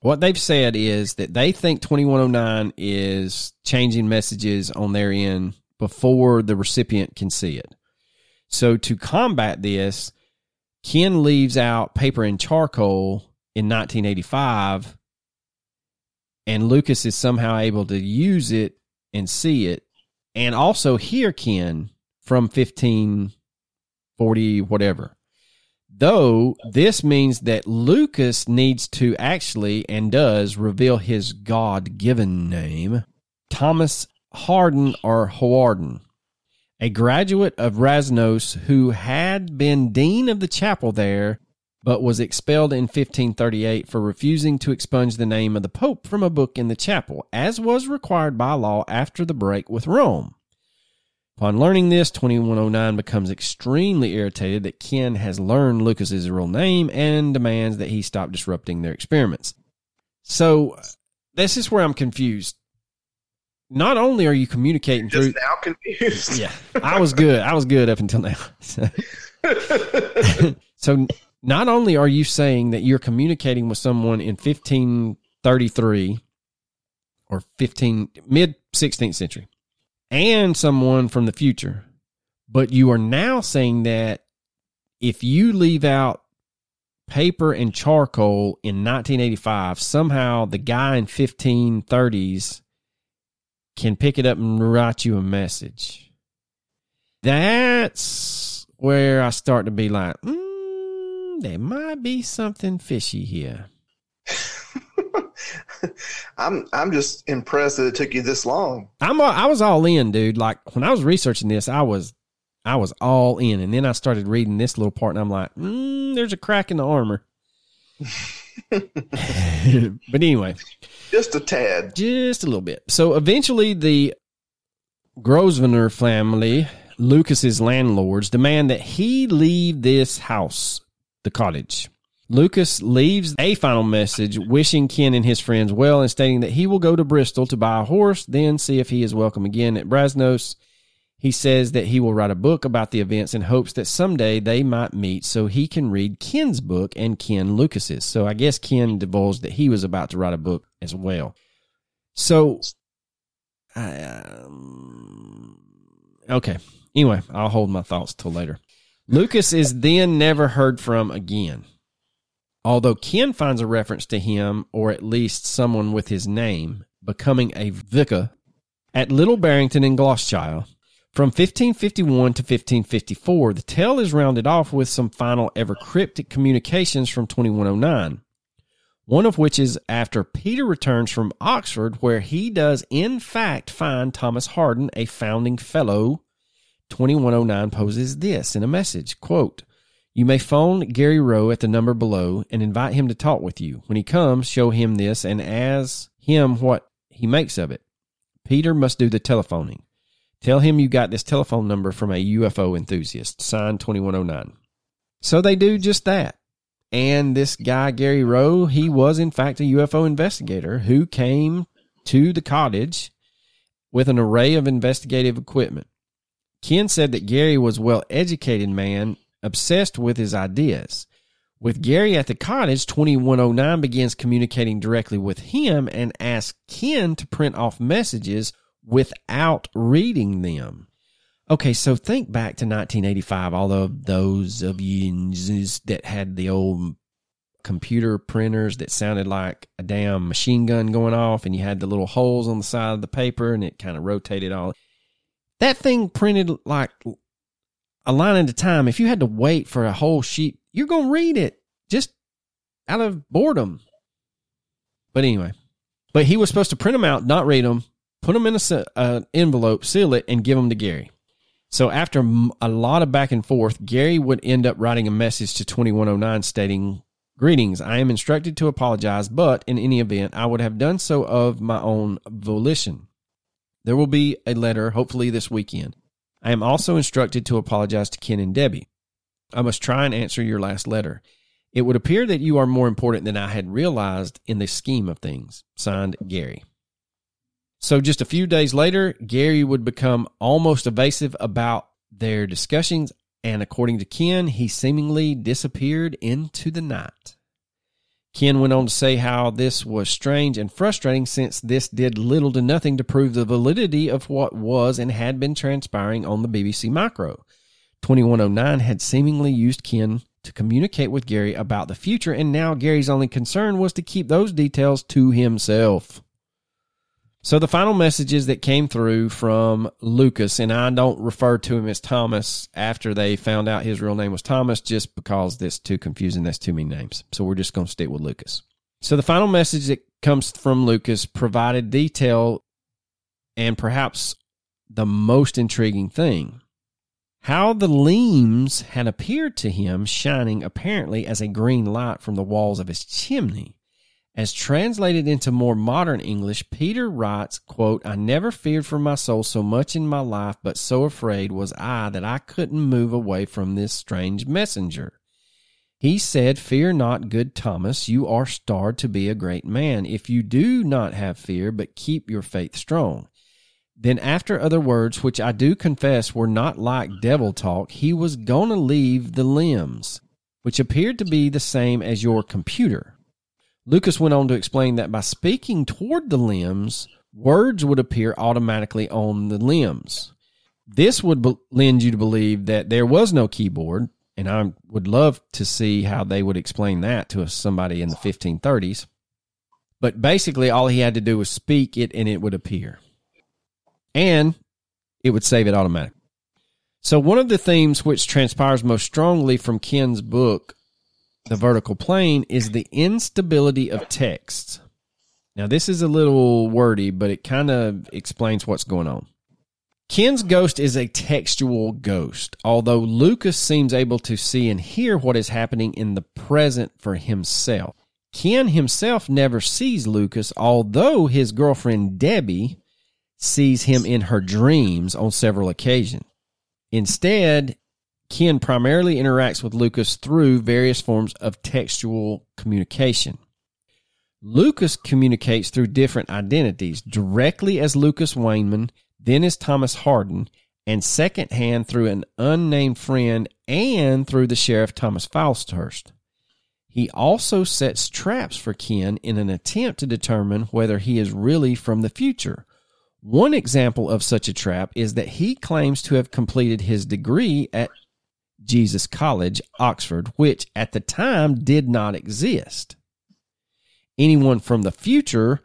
what they've said is that they think 2109 is changing messages on their end before the recipient can see it. So to combat this, Ken leaves out paper and charcoal in 1985, and Lucas is somehow able to use it and see it, and also hear Ken from 1540 whatever. Though this means that Lucas needs to actually, and does, reveal his God-given name, Thomas Hardin or Hawarden, a graduate of Brasenose who had been dean of the chapel there, but was expelled in 1538 for refusing to expunge the name of the Pope from a book in the chapel, as was required by law after the break with Rome. Upon learning this, 2109 becomes extremely irritated that Ken has learned Lucas's real name and demands that he stop disrupting their experiments. So, this is where I'm confused. Not only are you communicating through... Just now confused. Yeah, I was good up until now. So, not only are you saying that you're communicating with someone in 1533 or mid-16th century, and someone from the future, but you are now saying that if you leave out paper and charcoal in 1985, somehow the guy in 1530s can pick it up and write you a message. That's where I start to be like, there might be something fishy here. I'm just impressed that it took you this long. I was all in, dude. Like when I was researching this, I was all in, and then I started reading this little part, and I'm like, there's a crack in the armor. But anyway, just a tad, just a little bit. So eventually, the Grosvenor family, Lucas's landlords, demand that he leave this house, the cottage. Lucas leaves a final message wishing Ken and his friends well and stating that he will go to Bristol to buy a horse, then see if he is welcome again at Brasenose. He says that he will write a book about the events and hopes that someday they might meet so he can read Ken's book and Ken Lucas's. So I guess Ken divulged that he was about to write a book as well. So, okay. Anyway, I'll hold my thoughts till later. Lucas is then never heard from again. Although Ken finds a reference to him, or at least someone with his name, becoming a vicar at Little Barrington in Gloucestershire. From 1551 to 1554, the tale is rounded off with some final ever cryptic communications from 2109, one of which is after Peter returns from Oxford, where he does in fact find Thomas Hardin, a founding fellow. 2109 poses this in a message, quote, "You may phone Gary Rowe at the number below and invite him to talk with you. When he comes, show him this and ask him what he makes of it. Peter must do the telephoning. Tell him you got this telephone number from a UFO enthusiast. Signed 2109. So they do just that. And this guy, Gary Rowe, he was in fact a UFO investigator who came to the cottage with an array of investigative equipment. Ken said that Gary was a well-educated man, obsessed with his ideas. With Gary at the cottage, 2109 begins communicating directly with him and asks Ken to print off messages without reading them. Okay, so think back to 1985, all of those of you that had the old computer printers that sounded like a damn machine gun going off, and you had the little holes on the side of the paper, and it kind of rotated all. That thing printed like a line at a time. If you had to wait for a whole sheet, you're going to read it just out of boredom. But anyway, but he was supposed to print them out, not read them, put them in an envelope, seal it, and give them to Gary. So after a lot of back and forth, Gary would end up writing a message to 2109 stating, "Greetings, I am instructed to apologize, but in any event, I would have done so of my own volition. There will be a letter, hopefully this weekend. I am also instructed to apologize to Ken and Debbie. I must try and answer your last letter. It would appear that you are more important than I had realized in the scheme of things. Signed, Gary." So just a few days later, Gary would become almost evasive about their discussions, and according to Ken, he seemingly disappeared into the night. Ken went on to say how this was strange and frustrating, since this did little to nothing to prove the validity of what was and had been transpiring on the BBC Micro. 2109 had seemingly used Ken to communicate with Gary about the future, and now Gary's only concern was to keep those details to himself. So the final messages that came through from Lucas, and I don't refer to him as Thomas after they found out his real name was Thomas, just because that's too confusing. That's too many names. So we're just going to stick with Lucas. So the final message that comes from Lucas provided detail and perhaps the most intriguing thing. How the Leams had appeared to him, shining apparently as a green light from the walls of his chimney. As translated into more modern English, Peter writes, quote, "I never feared for my soul so much in my life, but so afraid was I that I couldn't move away from this strange messenger. He said, 'Fear not, good Thomas, you are starred to be a great man, if you do not have fear, but keep your faith strong.' Then after other words, which I do confess were not like devil talk, he was going to leave the limbs, which appeared to be the same as your computer." Lucas went on to explain that by speaking toward the limbs, words would appear automatically on the limbs. This would lend you to believe that there was no keyboard, and I would love to see how they would explain that to somebody in the 1530s. But basically, all he had to do was speak it, and it would appear. And it would save it automatically. So one of the themes which transpires most strongly from Ken's book, The Vertical Plane, is the instability of texts. Now, this is a little wordy, but it kind of explains what's going on. Ken's ghost is a textual ghost, although Lucas seems able to see and hear what is happening in the present for himself. Ken himself never sees Lucas, although his girlfriend Debbie sees him in her dreams on several occasions. Instead, Ken primarily interacts with Lucas through various forms of textual communication. Lucas communicates through different identities, directly as Lucas Wayman, then as Thomas Hardin, and secondhand through an unnamed friend and through the sheriff Thomas Fowlshurst. He also sets traps for Ken in an attempt to determine whether he is really from the future. One example of such a trap is that he claims to have completed his degree at Jesus College, Oxford, which at the time did not exist. Anyone from the future,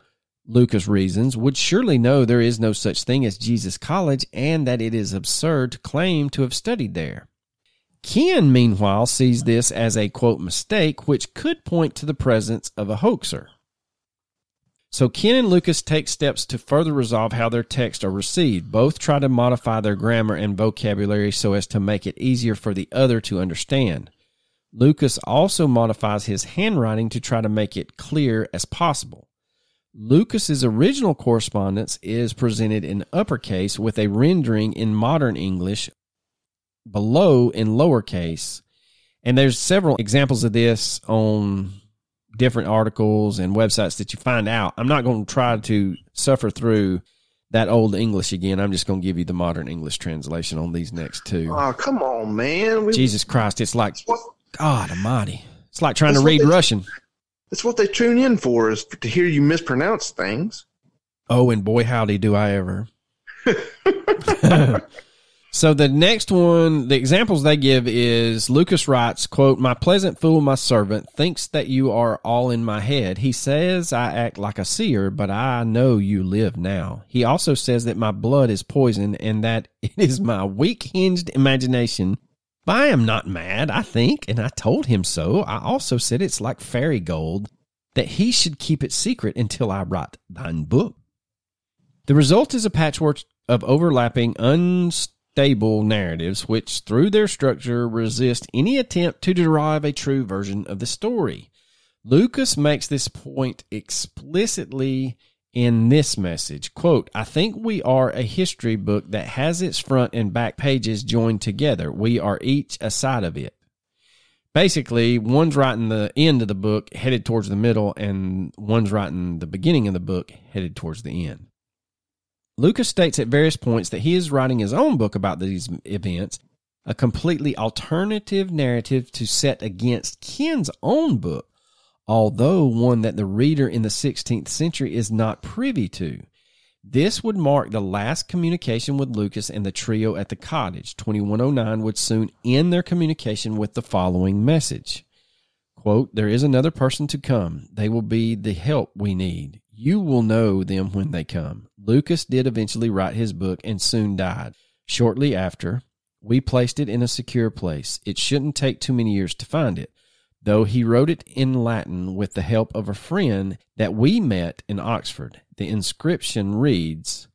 Lucas reasons, would surely know there is no such thing as Jesus College and that it is absurd to claim to have studied there. Ken, meanwhile, sees this as a, quote, mistake, which could point to the presence of a hoaxer. So Ken and Lucas take steps to further resolve how their texts are received. Both try to modify their grammar and vocabulary so as to make it easier for the other to understand. Lucas also modifies his handwriting to try to make it clear as possible. Lucas's original correspondence is presented in uppercase with a rendering in modern English below in lowercase. And there's several examples of this on different articles and websites that you find out. I'm not going to try to suffer through that old English again. I'm just going to give you the modern English translation on these next two. Oh, come on, man. Jesus Christ. It's like, God almighty. It's like trying to read Russian. That's what they tune in for, is to hear you mispronounce things. Oh, and boy, howdy do I ever. So the next one, the examples they give is Lucas writes, quote, "My pleasant fool, my servant, thinks that you are all in my head. He says I act like a seer, but I know you live now. He also says that my blood is poison and that it is my weak-hinged imagination. But I am not mad, I think, and I told him so. I also said it's like fairy gold, that he should keep it secret until I write thine book. The result is a patchwork of overlapping, unstable narratives, which through their structure resist any attempt to derive a true version of the story." Lucas makes this point explicitly in this message. Quote, "I think we are a history book that has its front and back pages joined together. We are each a side of it." Basically, one's writing the end of the book headed towards the middle, and one's writing the beginning of the book headed towards the end. Lucas states at various points that he is writing his own book about these events, a completely alternative narrative to set against Ken's own book, although one that the reader in the 16th century is not privy to. This would mark the last communication with Lucas and the trio at the cottage. 2109 would soon end their communication with the following message. Quote, "There is another person to come. They will be the help we need. You will know them when they come. Lucas did eventually write his book and soon died. Shortly after, we placed it in a secure place. It shouldn't take too many years to find it, though he wrote it in Latin with the help of a friend that we met in Oxford. The inscription reads,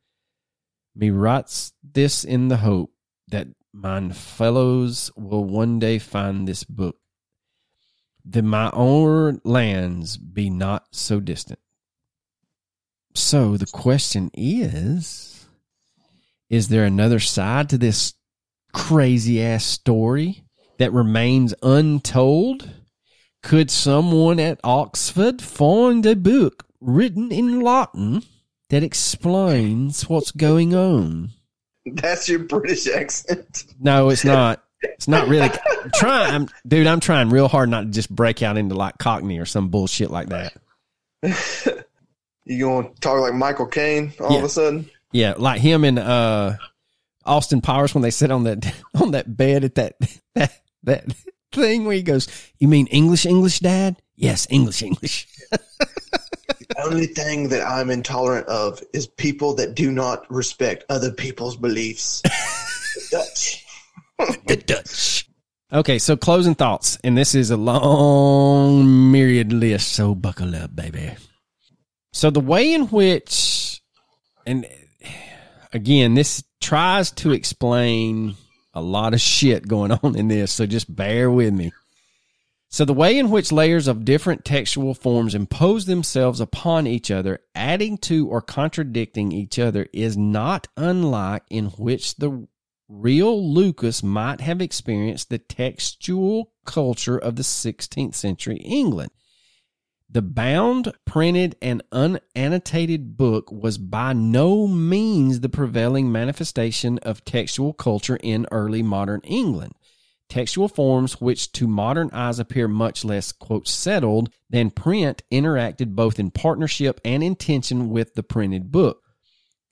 "Me writes this in the hope that mine fellows will one day find this book. That my own lands be not so distant." So the question is there another side to this crazy-ass story that remains untold? Could someone at Oxford find a book written in Latin that explains what's going on? That's your British accent. No, it's not. It's not really. I'm trying real hard not to just break out into like Cockney or some bullshit like that. You gonna talk like Michael Caine all of a sudden? Yeah, like him and Austin Powers when they sit on that bed at that thing where he goes, "You mean English, Dad?" "Yes, English." The only thing that I'm intolerant of is people that do not respect other people's beliefs. The Dutch. Okay, so closing thoughts, and this is a long myriad list, so buckle up, baby. So the way in which, and again, this tries to explain a lot of shit going on in this, so just bear with me. So the way in which layers of different textual forms impose themselves upon each other, adding to or contradicting each other, is not unlike in which the real Lucas might have experienced the textual culture of the 16th century England. The bound, printed, and unannotated book was by no means the prevailing manifestation of textual culture in early modern England. Textual forms which to modern eyes appear much less, quote, settled than print interacted both in partnership and in tension with the printed book.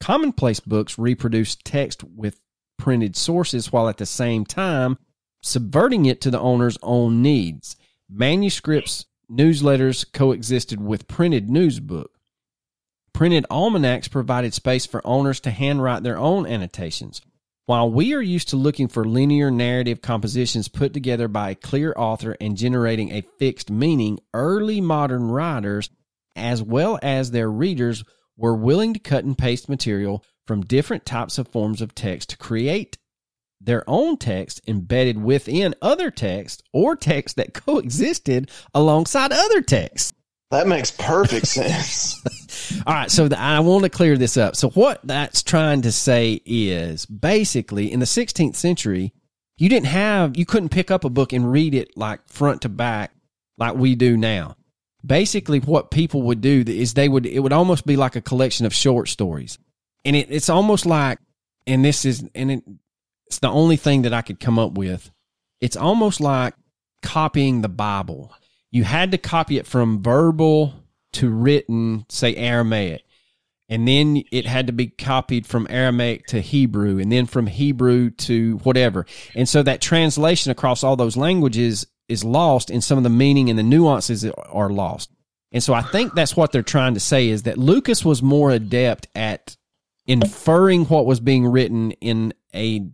Commonplace books reproduced text with printed sources while at the same time subverting it to the owner's own needs. Manuscripts newsletters coexisted with printed newsbooks. Printed almanacs provided space for owners to handwrite their own annotations. While we are used to looking for linear narrative compositions put together by a clear author and generating a fixed meaning, early modern writers, as well as their readers, were willing to cut and paste material from different types of forms of text to create their own text embedded within other texts or texts that coexisted alongside other texts. That makes perfect sense. All right, so I want to clear this up. So what that's trying to say is basically in the 16th century, you couldn't pick up a book and read it like front to back like we do now. Basically what people would do is it would almost be like a collection of short stories. And it's almost like, it's the only thing that I could come up with. It's almost like copying the Bible. You had to copy it from verbal to written, say Aramaic. And then it had to be copied from Aramaic to Hebrew, and then from Hebrew to whatever. And so that translation across all those languages is lost, and some of the meaning and the nuances are lost. And so I think that's what they're trying to say, is that Lucas was more adept at inferring what was being written in a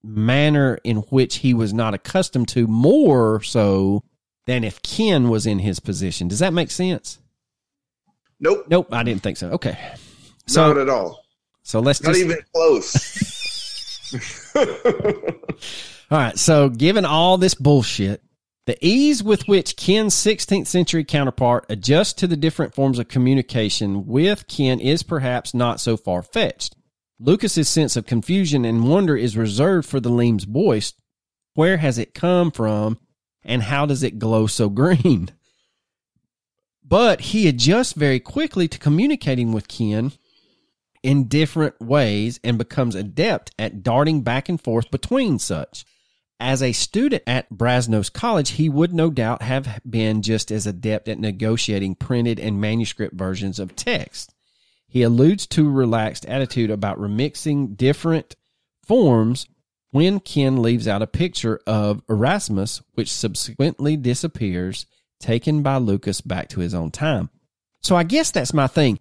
manner in which he was not accustomed to, more so than if Ken was in his position. Does that make sense? Nope, I didn't think so. Okay. So, not at all. So let's not even close. All right, so given all this bullshit, the ease with which Ken's 16th century counterpart adjusts to the different forms of communication with Ken is perhaps not so far-fetched. Lucas's sense of confusion and wonder is reserved for the Leam's voice. Where has it come from, and how does it glow so green? But he adjusts very quickly to communicating with Ken in different ways and becomes adept at darting back and forth between such. As a student at Brasenose College, he would no doubt have been just as adept at negotiating printed and manuscript versions of text. He alludes to a relaxed attitude about remixing different forms when Ken leaves out a picture of Erasmus, which subsequently disappears, taken by Lucas back to his own time. So I guess that's my thing.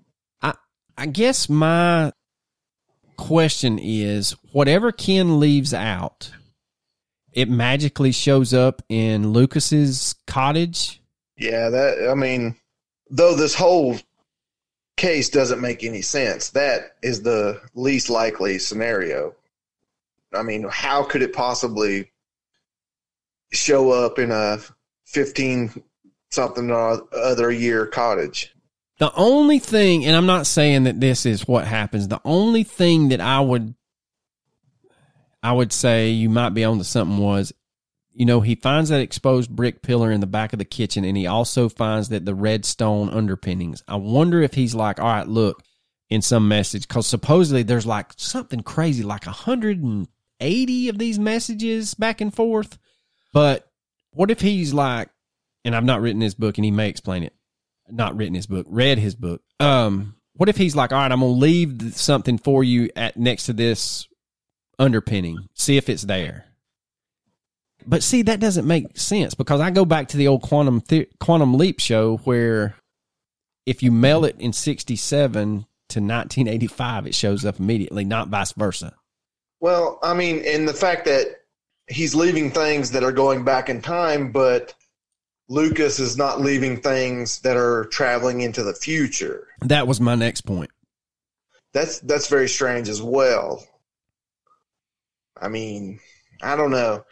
I guess my question is, whatever Ken leaves out, it magically shows up in Lucas's cottage. Yeah, that, I mean, though this whole case doesn't make any sense, that is the least likely scenario. I mean, how could it possibly show up in a 15-something or other year cottage? The only thing, and I'm not saying that this is what happens, the only thing that I would say you might be onto something was, you know, he finds that exposed brick pillar in the back of the kitchen, and he also finds that the red stone underpinnings. I wonder if he's like, all right, look, in some message, because supposedly there's like something crazy, like 180 of these messages back and forth. But what if he's like, and I've not written his book, and he may explain it, read his book. What if he's like, all right, I'm going to leave something for you next to this underpinning. See if it's there. But see, that doesn't make sense, because I go back to the old Quantum Leap show where if you mail it in 1967 to 1985, it shows up immediately, not vice versa. Well, I mean, and the fact that he's leaving things that are going back in time, but Lucas is not leaving things that are traveling into the future. That was my next point. That's very strange as well. I mean, I don't know.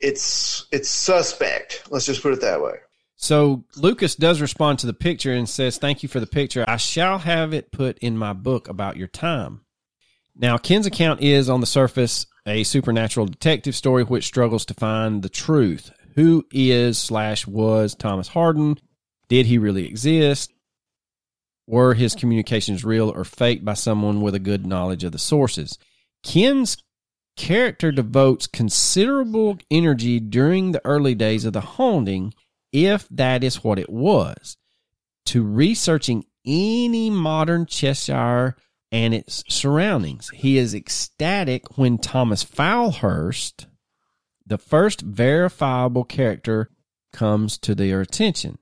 It's suspect. Let's just put it that way. So Lucas does respond to the picture and says, "Thank you for the picture. I shall have it put in my book about your time." Now, Ken's account is, on the surface, a supernatural detective story which struggles to find the truth. Who is/was Thomas Hardin? Did he really exist? Were his communications real or faked by someone with a good knowledge of the sources? Ken's character devotes considerable energy during the early days of the haunting, if that is what it was, to researching any modern Cheshire and its surroundings. He is ecstatic when Thomas Fowlshurst, the first verifiable character, comes to their attention.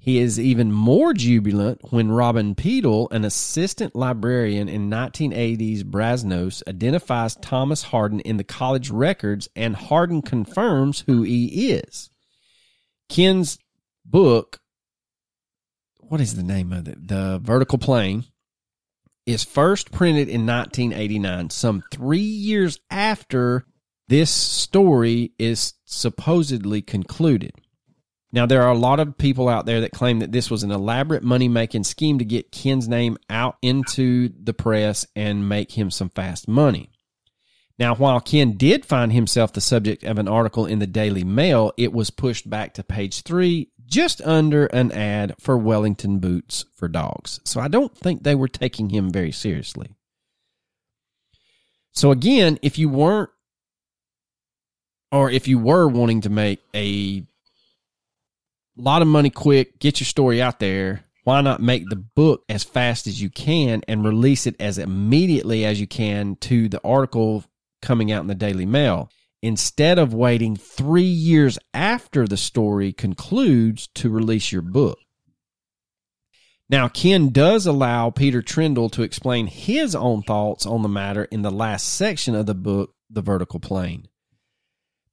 He is even more jubilant when Robin Peedle, an assistant librarian in 1980s Brasenose, identifies Thomas Hardin in the college records, and Hardin confirms who he is. Ken's book, what is the name of it? The Vertical Plane, is first printed in 1989, some 3 years after this story is supposedly concluded. Now, there are a lot of people out there that claim that this was an elaborate money-making scheme to get Ken's name out into the press and make him some fast money. Now, while Ken did find himself the subject of an article in the Daily Mail, it was pushed back to page 3, just under an ad for Wellington boots for dogs. So I don't think they were taking him very seriously. So again, if you were wanting to make a lot of money quick, get your story out there, why not make the book as fast as you can and release it as immediately as you can to the article coming out in the Daily Mail, instead of waiting 3 years after the story concludes to release your book? Now, Ken does allow Peter Trindle to explain his own thoughts on the matter in the last section of the book, The Vertical Plane.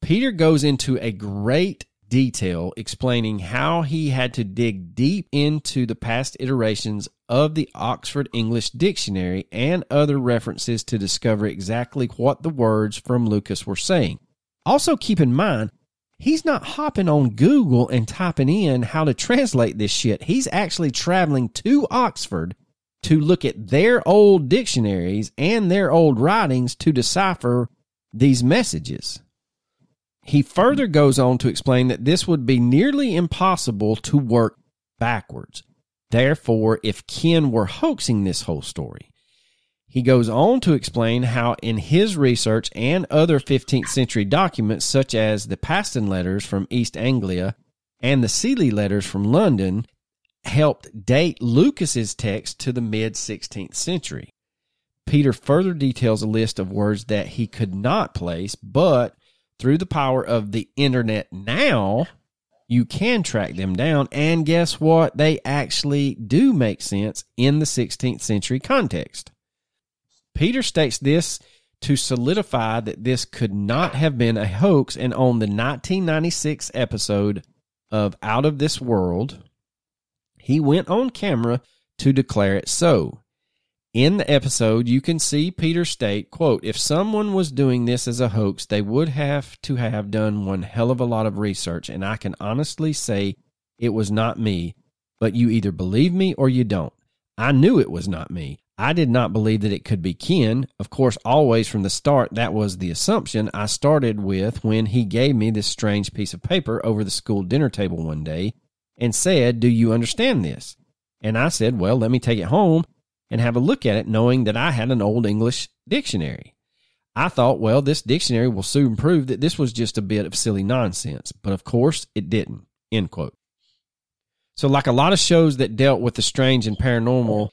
Peter goes into a great detail explaining how he had to dig deep into the past iterations of the Oxford English Dictionary and other references to discover exactly what the words from Lucas were saying. Also, keep in mind, he's not hopping on Google and typing in how to translate this shit. He's actually traveling to Oxford to look at their old dictionaries and their old writings to decipher these messages. He further goes on to explain that this would be nearly impossible to work backwards. Therefore, if Ken were hoaxing this whole story, he goes on to explain how in his research and other 15th century documents, such as the Paston letters from East Anglia and the Seeley letters from London, helped date Lucas's text to the mid-16th century. Peter further details a list of words that he could not place, but through the power of the internet now, you can track them down. And guess what? They actually do make sense in the 16th century context. Peter states this to solidify that this could not have been a hoax, and on the 1996 episode of Out of This World, he went on camera to declare it so. In the episode, you can see Peter state, quote, "If someone was doing this as a hoax, they would have to have done one hell of a lot of research, and I can honestly say it was not me, but you either believe me or you don't. I knew it was not me. I did not believe that it could be Ken. Of course, always from the start, that was the assumption I started with when he gave me this strange piece of paper over the school dinner table one day and said, 'Do you understand this?' And I said, 'Well, let me take it home and have a look at it,' knowing that I had an old English dictionary. I thought, well, this dictionary will soon prove that this was just a bit of silly nonsense. But of course, it didn't." End quote. So like a lot of shows that dealt with the strange and paranormal,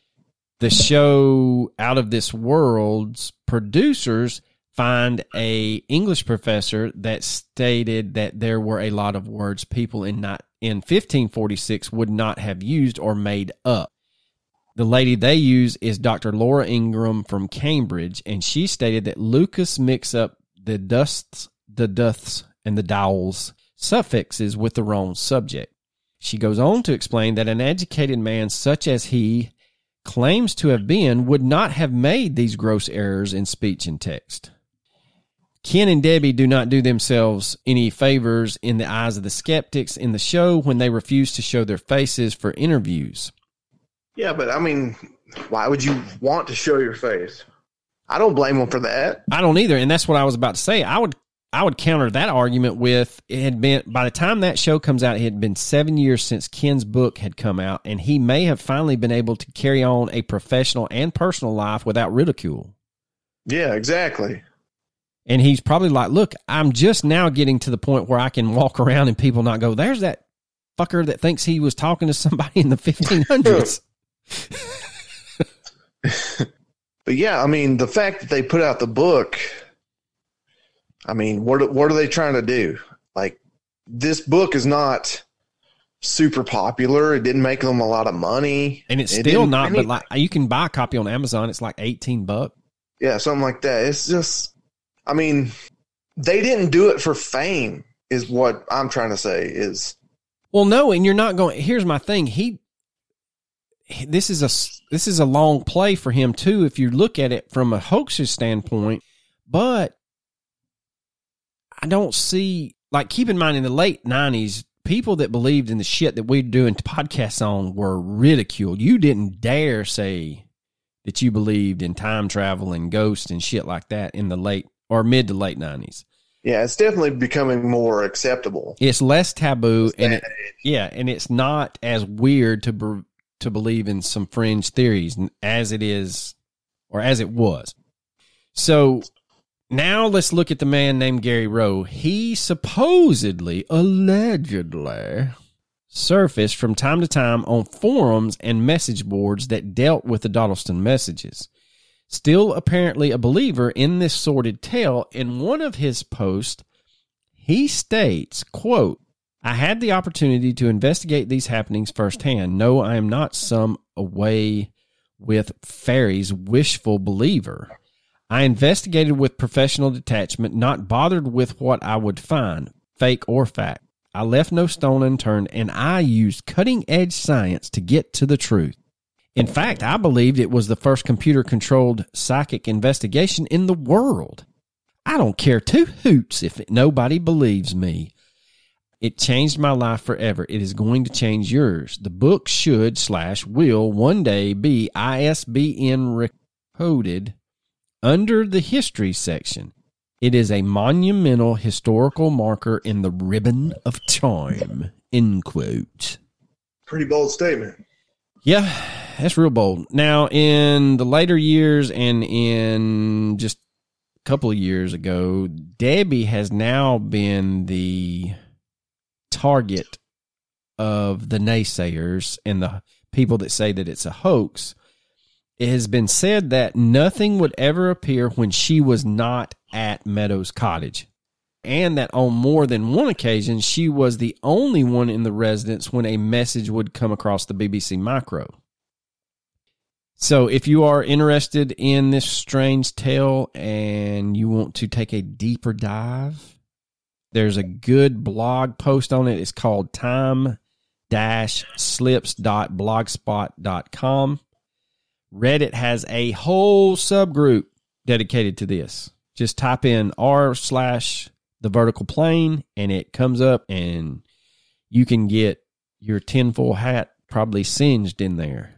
the show Out of This World's producers find a English professor that stated that there were a lot of words people in 1546 would not have used or made up. The lady they use is Dr. Laura Ingram from Cambridge, and she stated that Lucas mixed up the dusts, the doths, and the dowels suffixes with the wrong subject. She goes on to explain that an educated man such as he claims to have been would not have made these gross errors in speech and text. Ken and Debbie do not do themselves any favors in the eyes of the skeptics in the show when they refuse to show their faces for interviews. Yeah, but I mean, why would you want to show your face? I don't blame them for that. I don't either, and that's what I was about to say. I would counter that argument with, it had been, by the time that show comes out, it had been 7 years since Ken's book had come out, and he may have finally been able to carry on a professional and personal life without ridicule. Yeah, exactly. And he's probably like, look, I'm just now getting to the point where I can walk around and people not go, there's that fucker that thinks he was talking to somebody in the 1500s. But yeah, I mean, the fact that they put out the book, I mean, what are they trying to do? Like, this book is not super popular. It didn't make them a lot of money, and it's still not. But like, you can buy a copy on Amazon. It's like $18. Yeah, something like that. It's just, I mean, they didn't do it for fame, is what I'm trying to say. Is, well, no, and you're not going. Here's my thing. This is a long play for him too, if you look at it from a hoaxer's standpoint. But I don't see, like, keep in mind, in the late 90s, people that believed in the shit that we're doing podcasts on were ridiculed. You didn't dare say that you believed in time travel and ghosts and shit like that in the late or mid to late 90s. Yeah, it's definitely becoming more acceptable. It's less taboo, and it's not as weird to believe in some fringe theories as it is, or as it was. So now let's look at the man named Gary Rowe. He supposedly, allegedly, surfaced from time to time on forums and message boards that dealt with the Doddleston messages. Still apparently a believer in this sordid tale, in one of his posts, he states, quote, "I had the opportunity to investigate these happenings firsthand. No, I am not some away with fairies wishful believer. I investigated with professional detachment, not bothered with what I would find, fake or fact. I left no stone unturned, and I used cutting-edge science to get to the truth. In fact, I believed it was the first computer-controlled psychic investigation in the world. I don't care two hoots if nobody believes me. It changed my life forever. It is going to change yours. The book should /will one day be ISBN recorded under the history section. It is a monumental historical marker in the ribbon of time." End quote. Pretty bold statement. Yeah, that's real bold. Now, in the later years and in just a couple of years ago, Debbie has now been the target of the naysayers and the people that say that it's a hoax. It has been said that nothing would ever appear when she was not at Meadow's cottage. and that on more than one occasion, she was the only one in the residence when a message would come across the BBC Micro. So if you are interested in this strange tale and you want to take a deeper dive, there's a good blog post on it. It's called time-slips.blogspot.com. Reddit has a whole subgroup dedicated to this. Just type in r/theverticalplane and it comes up, and you can get your tinfoil hat probably singed in there.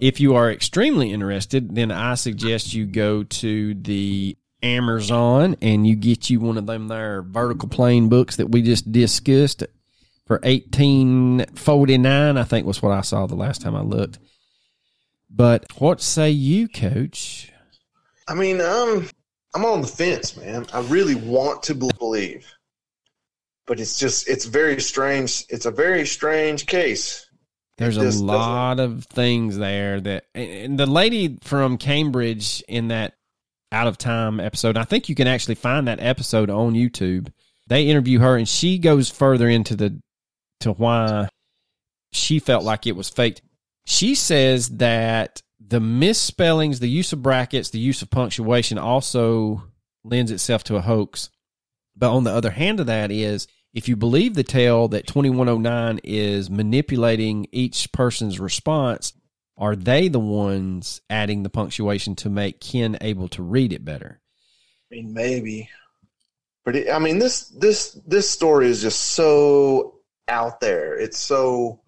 If you are extremely interested, then I suggest you go to the Amazon and you get you one of them there vertical plane books that we just discussed for $18.49, I think was what I saw the last time I looked. But what say you, Coach? I mean, I'm on the fence, man. I really want to believe, but it's very strange. It's a very strange case. There's a lot of things there that, and the lady from Cambridge in that Out of Time episode, I think you can actually find that episode on YouTube. They interview her, and she goes further into to why she felt like it was faked. She says that the misspellings, the use of brackets, the use of punctuation also lends itself to a hoax. But on the other hand of that is, if you believe the tale that 2109 is manipulating each person's response, are they the ones adding the punctuation to make Ken able to read it better? I mean, maybe. But this story is just so out there. It's so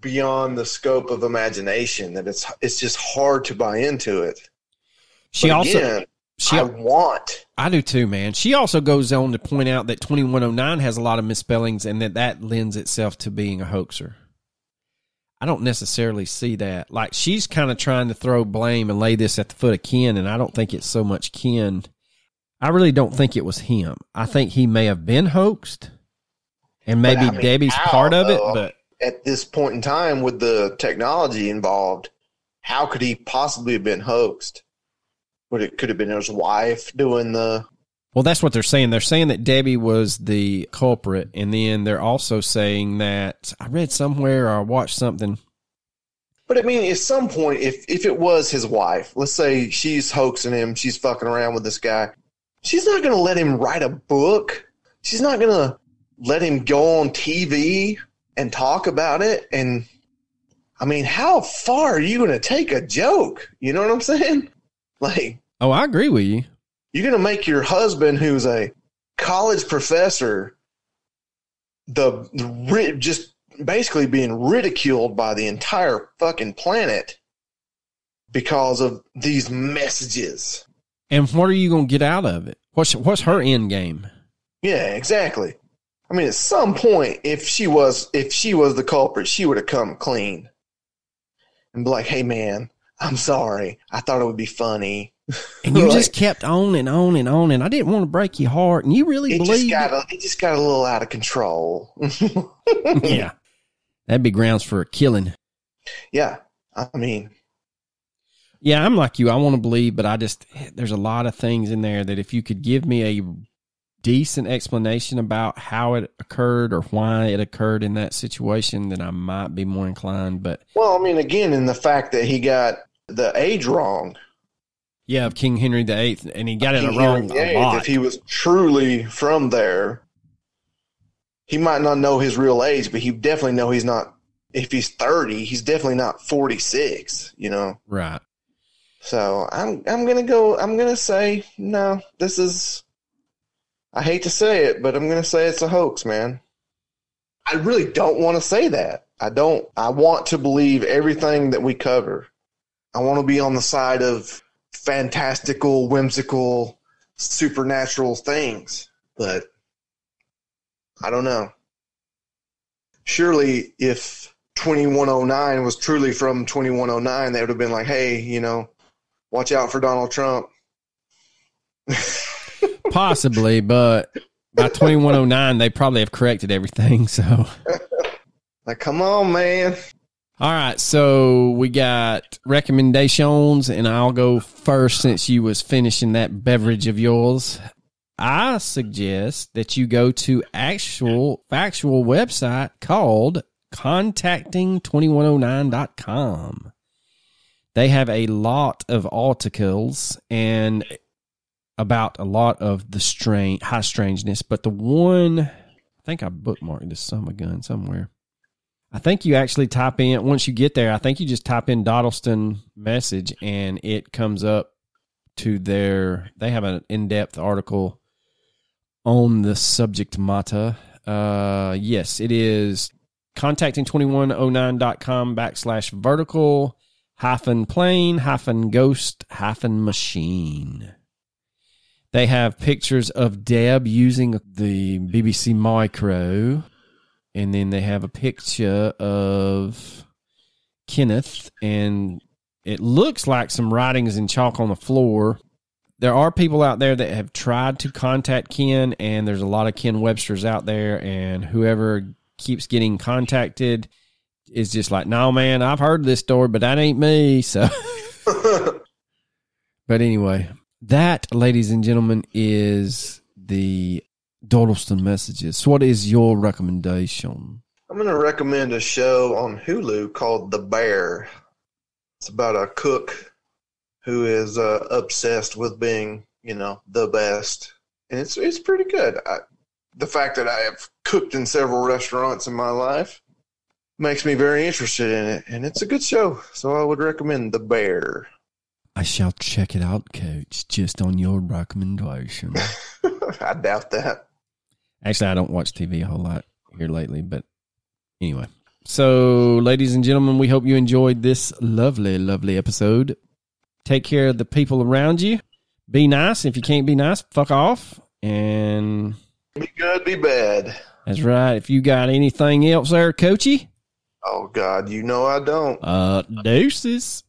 beyond the scope of imagination that it's just hard to buy into it. I do too, man. She also goes on to point out that 2109 has a lot of misspellings and that lends itself to being a hoaxer. I don't necessarily see that. Like, she's kind of trying to throw blame and lay this at the foot of Ken, and I don't think it's so much Ken. I really don't think it was him. I think he may have been hoaxed, and maybe Debbie's part of it. But at this point in time, with the technology involved, how could he possibly have been hoaxed? But it could have been his wife doing the... Well, that's what they're saying. They're saying that Debbie was the culprit, and then they're also saying that... I read somewhere or I watched something. But, I mean, at some point, if it was his wife, let's say she's hoaxing him, she's fucking around with this guy, she's not going to let him write a book. She's not going to let him go on TV and talk about it. And, I mean, how far are you going to take a joke? You know what I'm saying? Like, oh, I agree with you. You're going to make your husband, who's a college professor, just basically being ridiculed by the entire fucking planet because of these messages. And what are you going to get out of it? What's her end game? Yeah, exactly. I mean, at some point, if she was the culprit, she would have come clean and be like, "Hey, man, I'm sorry. I thought it would be funny." And you just kept on and on and on, and I didn't want to break your heart, and you really believed it. It just got a little out of control. Yeah. That'd be grounds for a killing. Yeah. I mean. Yeah, I'm like you. I want to believe, but there's a lot of things in there that if you could give me a decent explanation about how it occurred or why it occurred in that situation, then I might be more inclined. But well, I mean, again, in the fact that he got the age wrong. Yeah, of King Henry VIII, and he got it wrong a lot. If he was truly from there, he might not know his real age, but he definitely know he's not. If he's 30, he's definitely not 46. You know, right? So I'm gonna say no. This is. I hate to say it, but I'm gonna say it's a hoax, man. I really don't want to say that. I don't. I want to believe everything that we cover. I want to be on the side of fantastical, whimsical, supernatural things, but I don't know. Surely if 2109 was truly from 2109, they would have been like, "Hey, you know, watch out for Donald Trump." Possibly, but by 2109, they probably have corrected everything, so. Like, come on, man. All right, so we got recommendations, and I'll go first since you was finishing that beverage of yours. I suggest that you go to actual factual website called contacting2109.com. They have a lot of articles and about a lot of the high strangeness, but the one, I think I bookmarked this son of a gun somewhere. I think you actually type in, once you get there, I think you just type in Doddleston message and it comes up to their, they have an in-depth article on the subject matter. Yes, it is contacting2109.com/vertical-plane-ghost-machine. They have pictures of Deb using the BBC Micro. And then they have a picture of Kenneth, and it looks like some writings in chalk on the floor. There are people out there that have tried to contact Ken, and there's a lot of Ken Websters out there, and whoever keeps getting contacted is just like, no, man, I've heard this story, but that ain't me. So, but anyway, that, ladies and gentlemen, is the Doddleston messages. So what is your recommendation? I'm going to recommend a show on Hulu called The Bear. It's about a cook who is obsessed with being, you know, the best, and it's pretty good. The fact that I have cooked in several restaurants in my life makes me very interested in it, and it's a good show. So I would recommend The Bear. I shall check it out, Coach, just on your recommendation. I doubt that. Actually, I don't watch TV a whole lot here lately, but anyway. So, ladies and gentlemen, we hope you enjoyed this lovely, lovely episode. Take care of the people around you. Be nice. If you can't be nice, fuck off. And be good, be bad. That's right. If you got anything else there, Coachy? Oh, God, you know I don't. Deuces.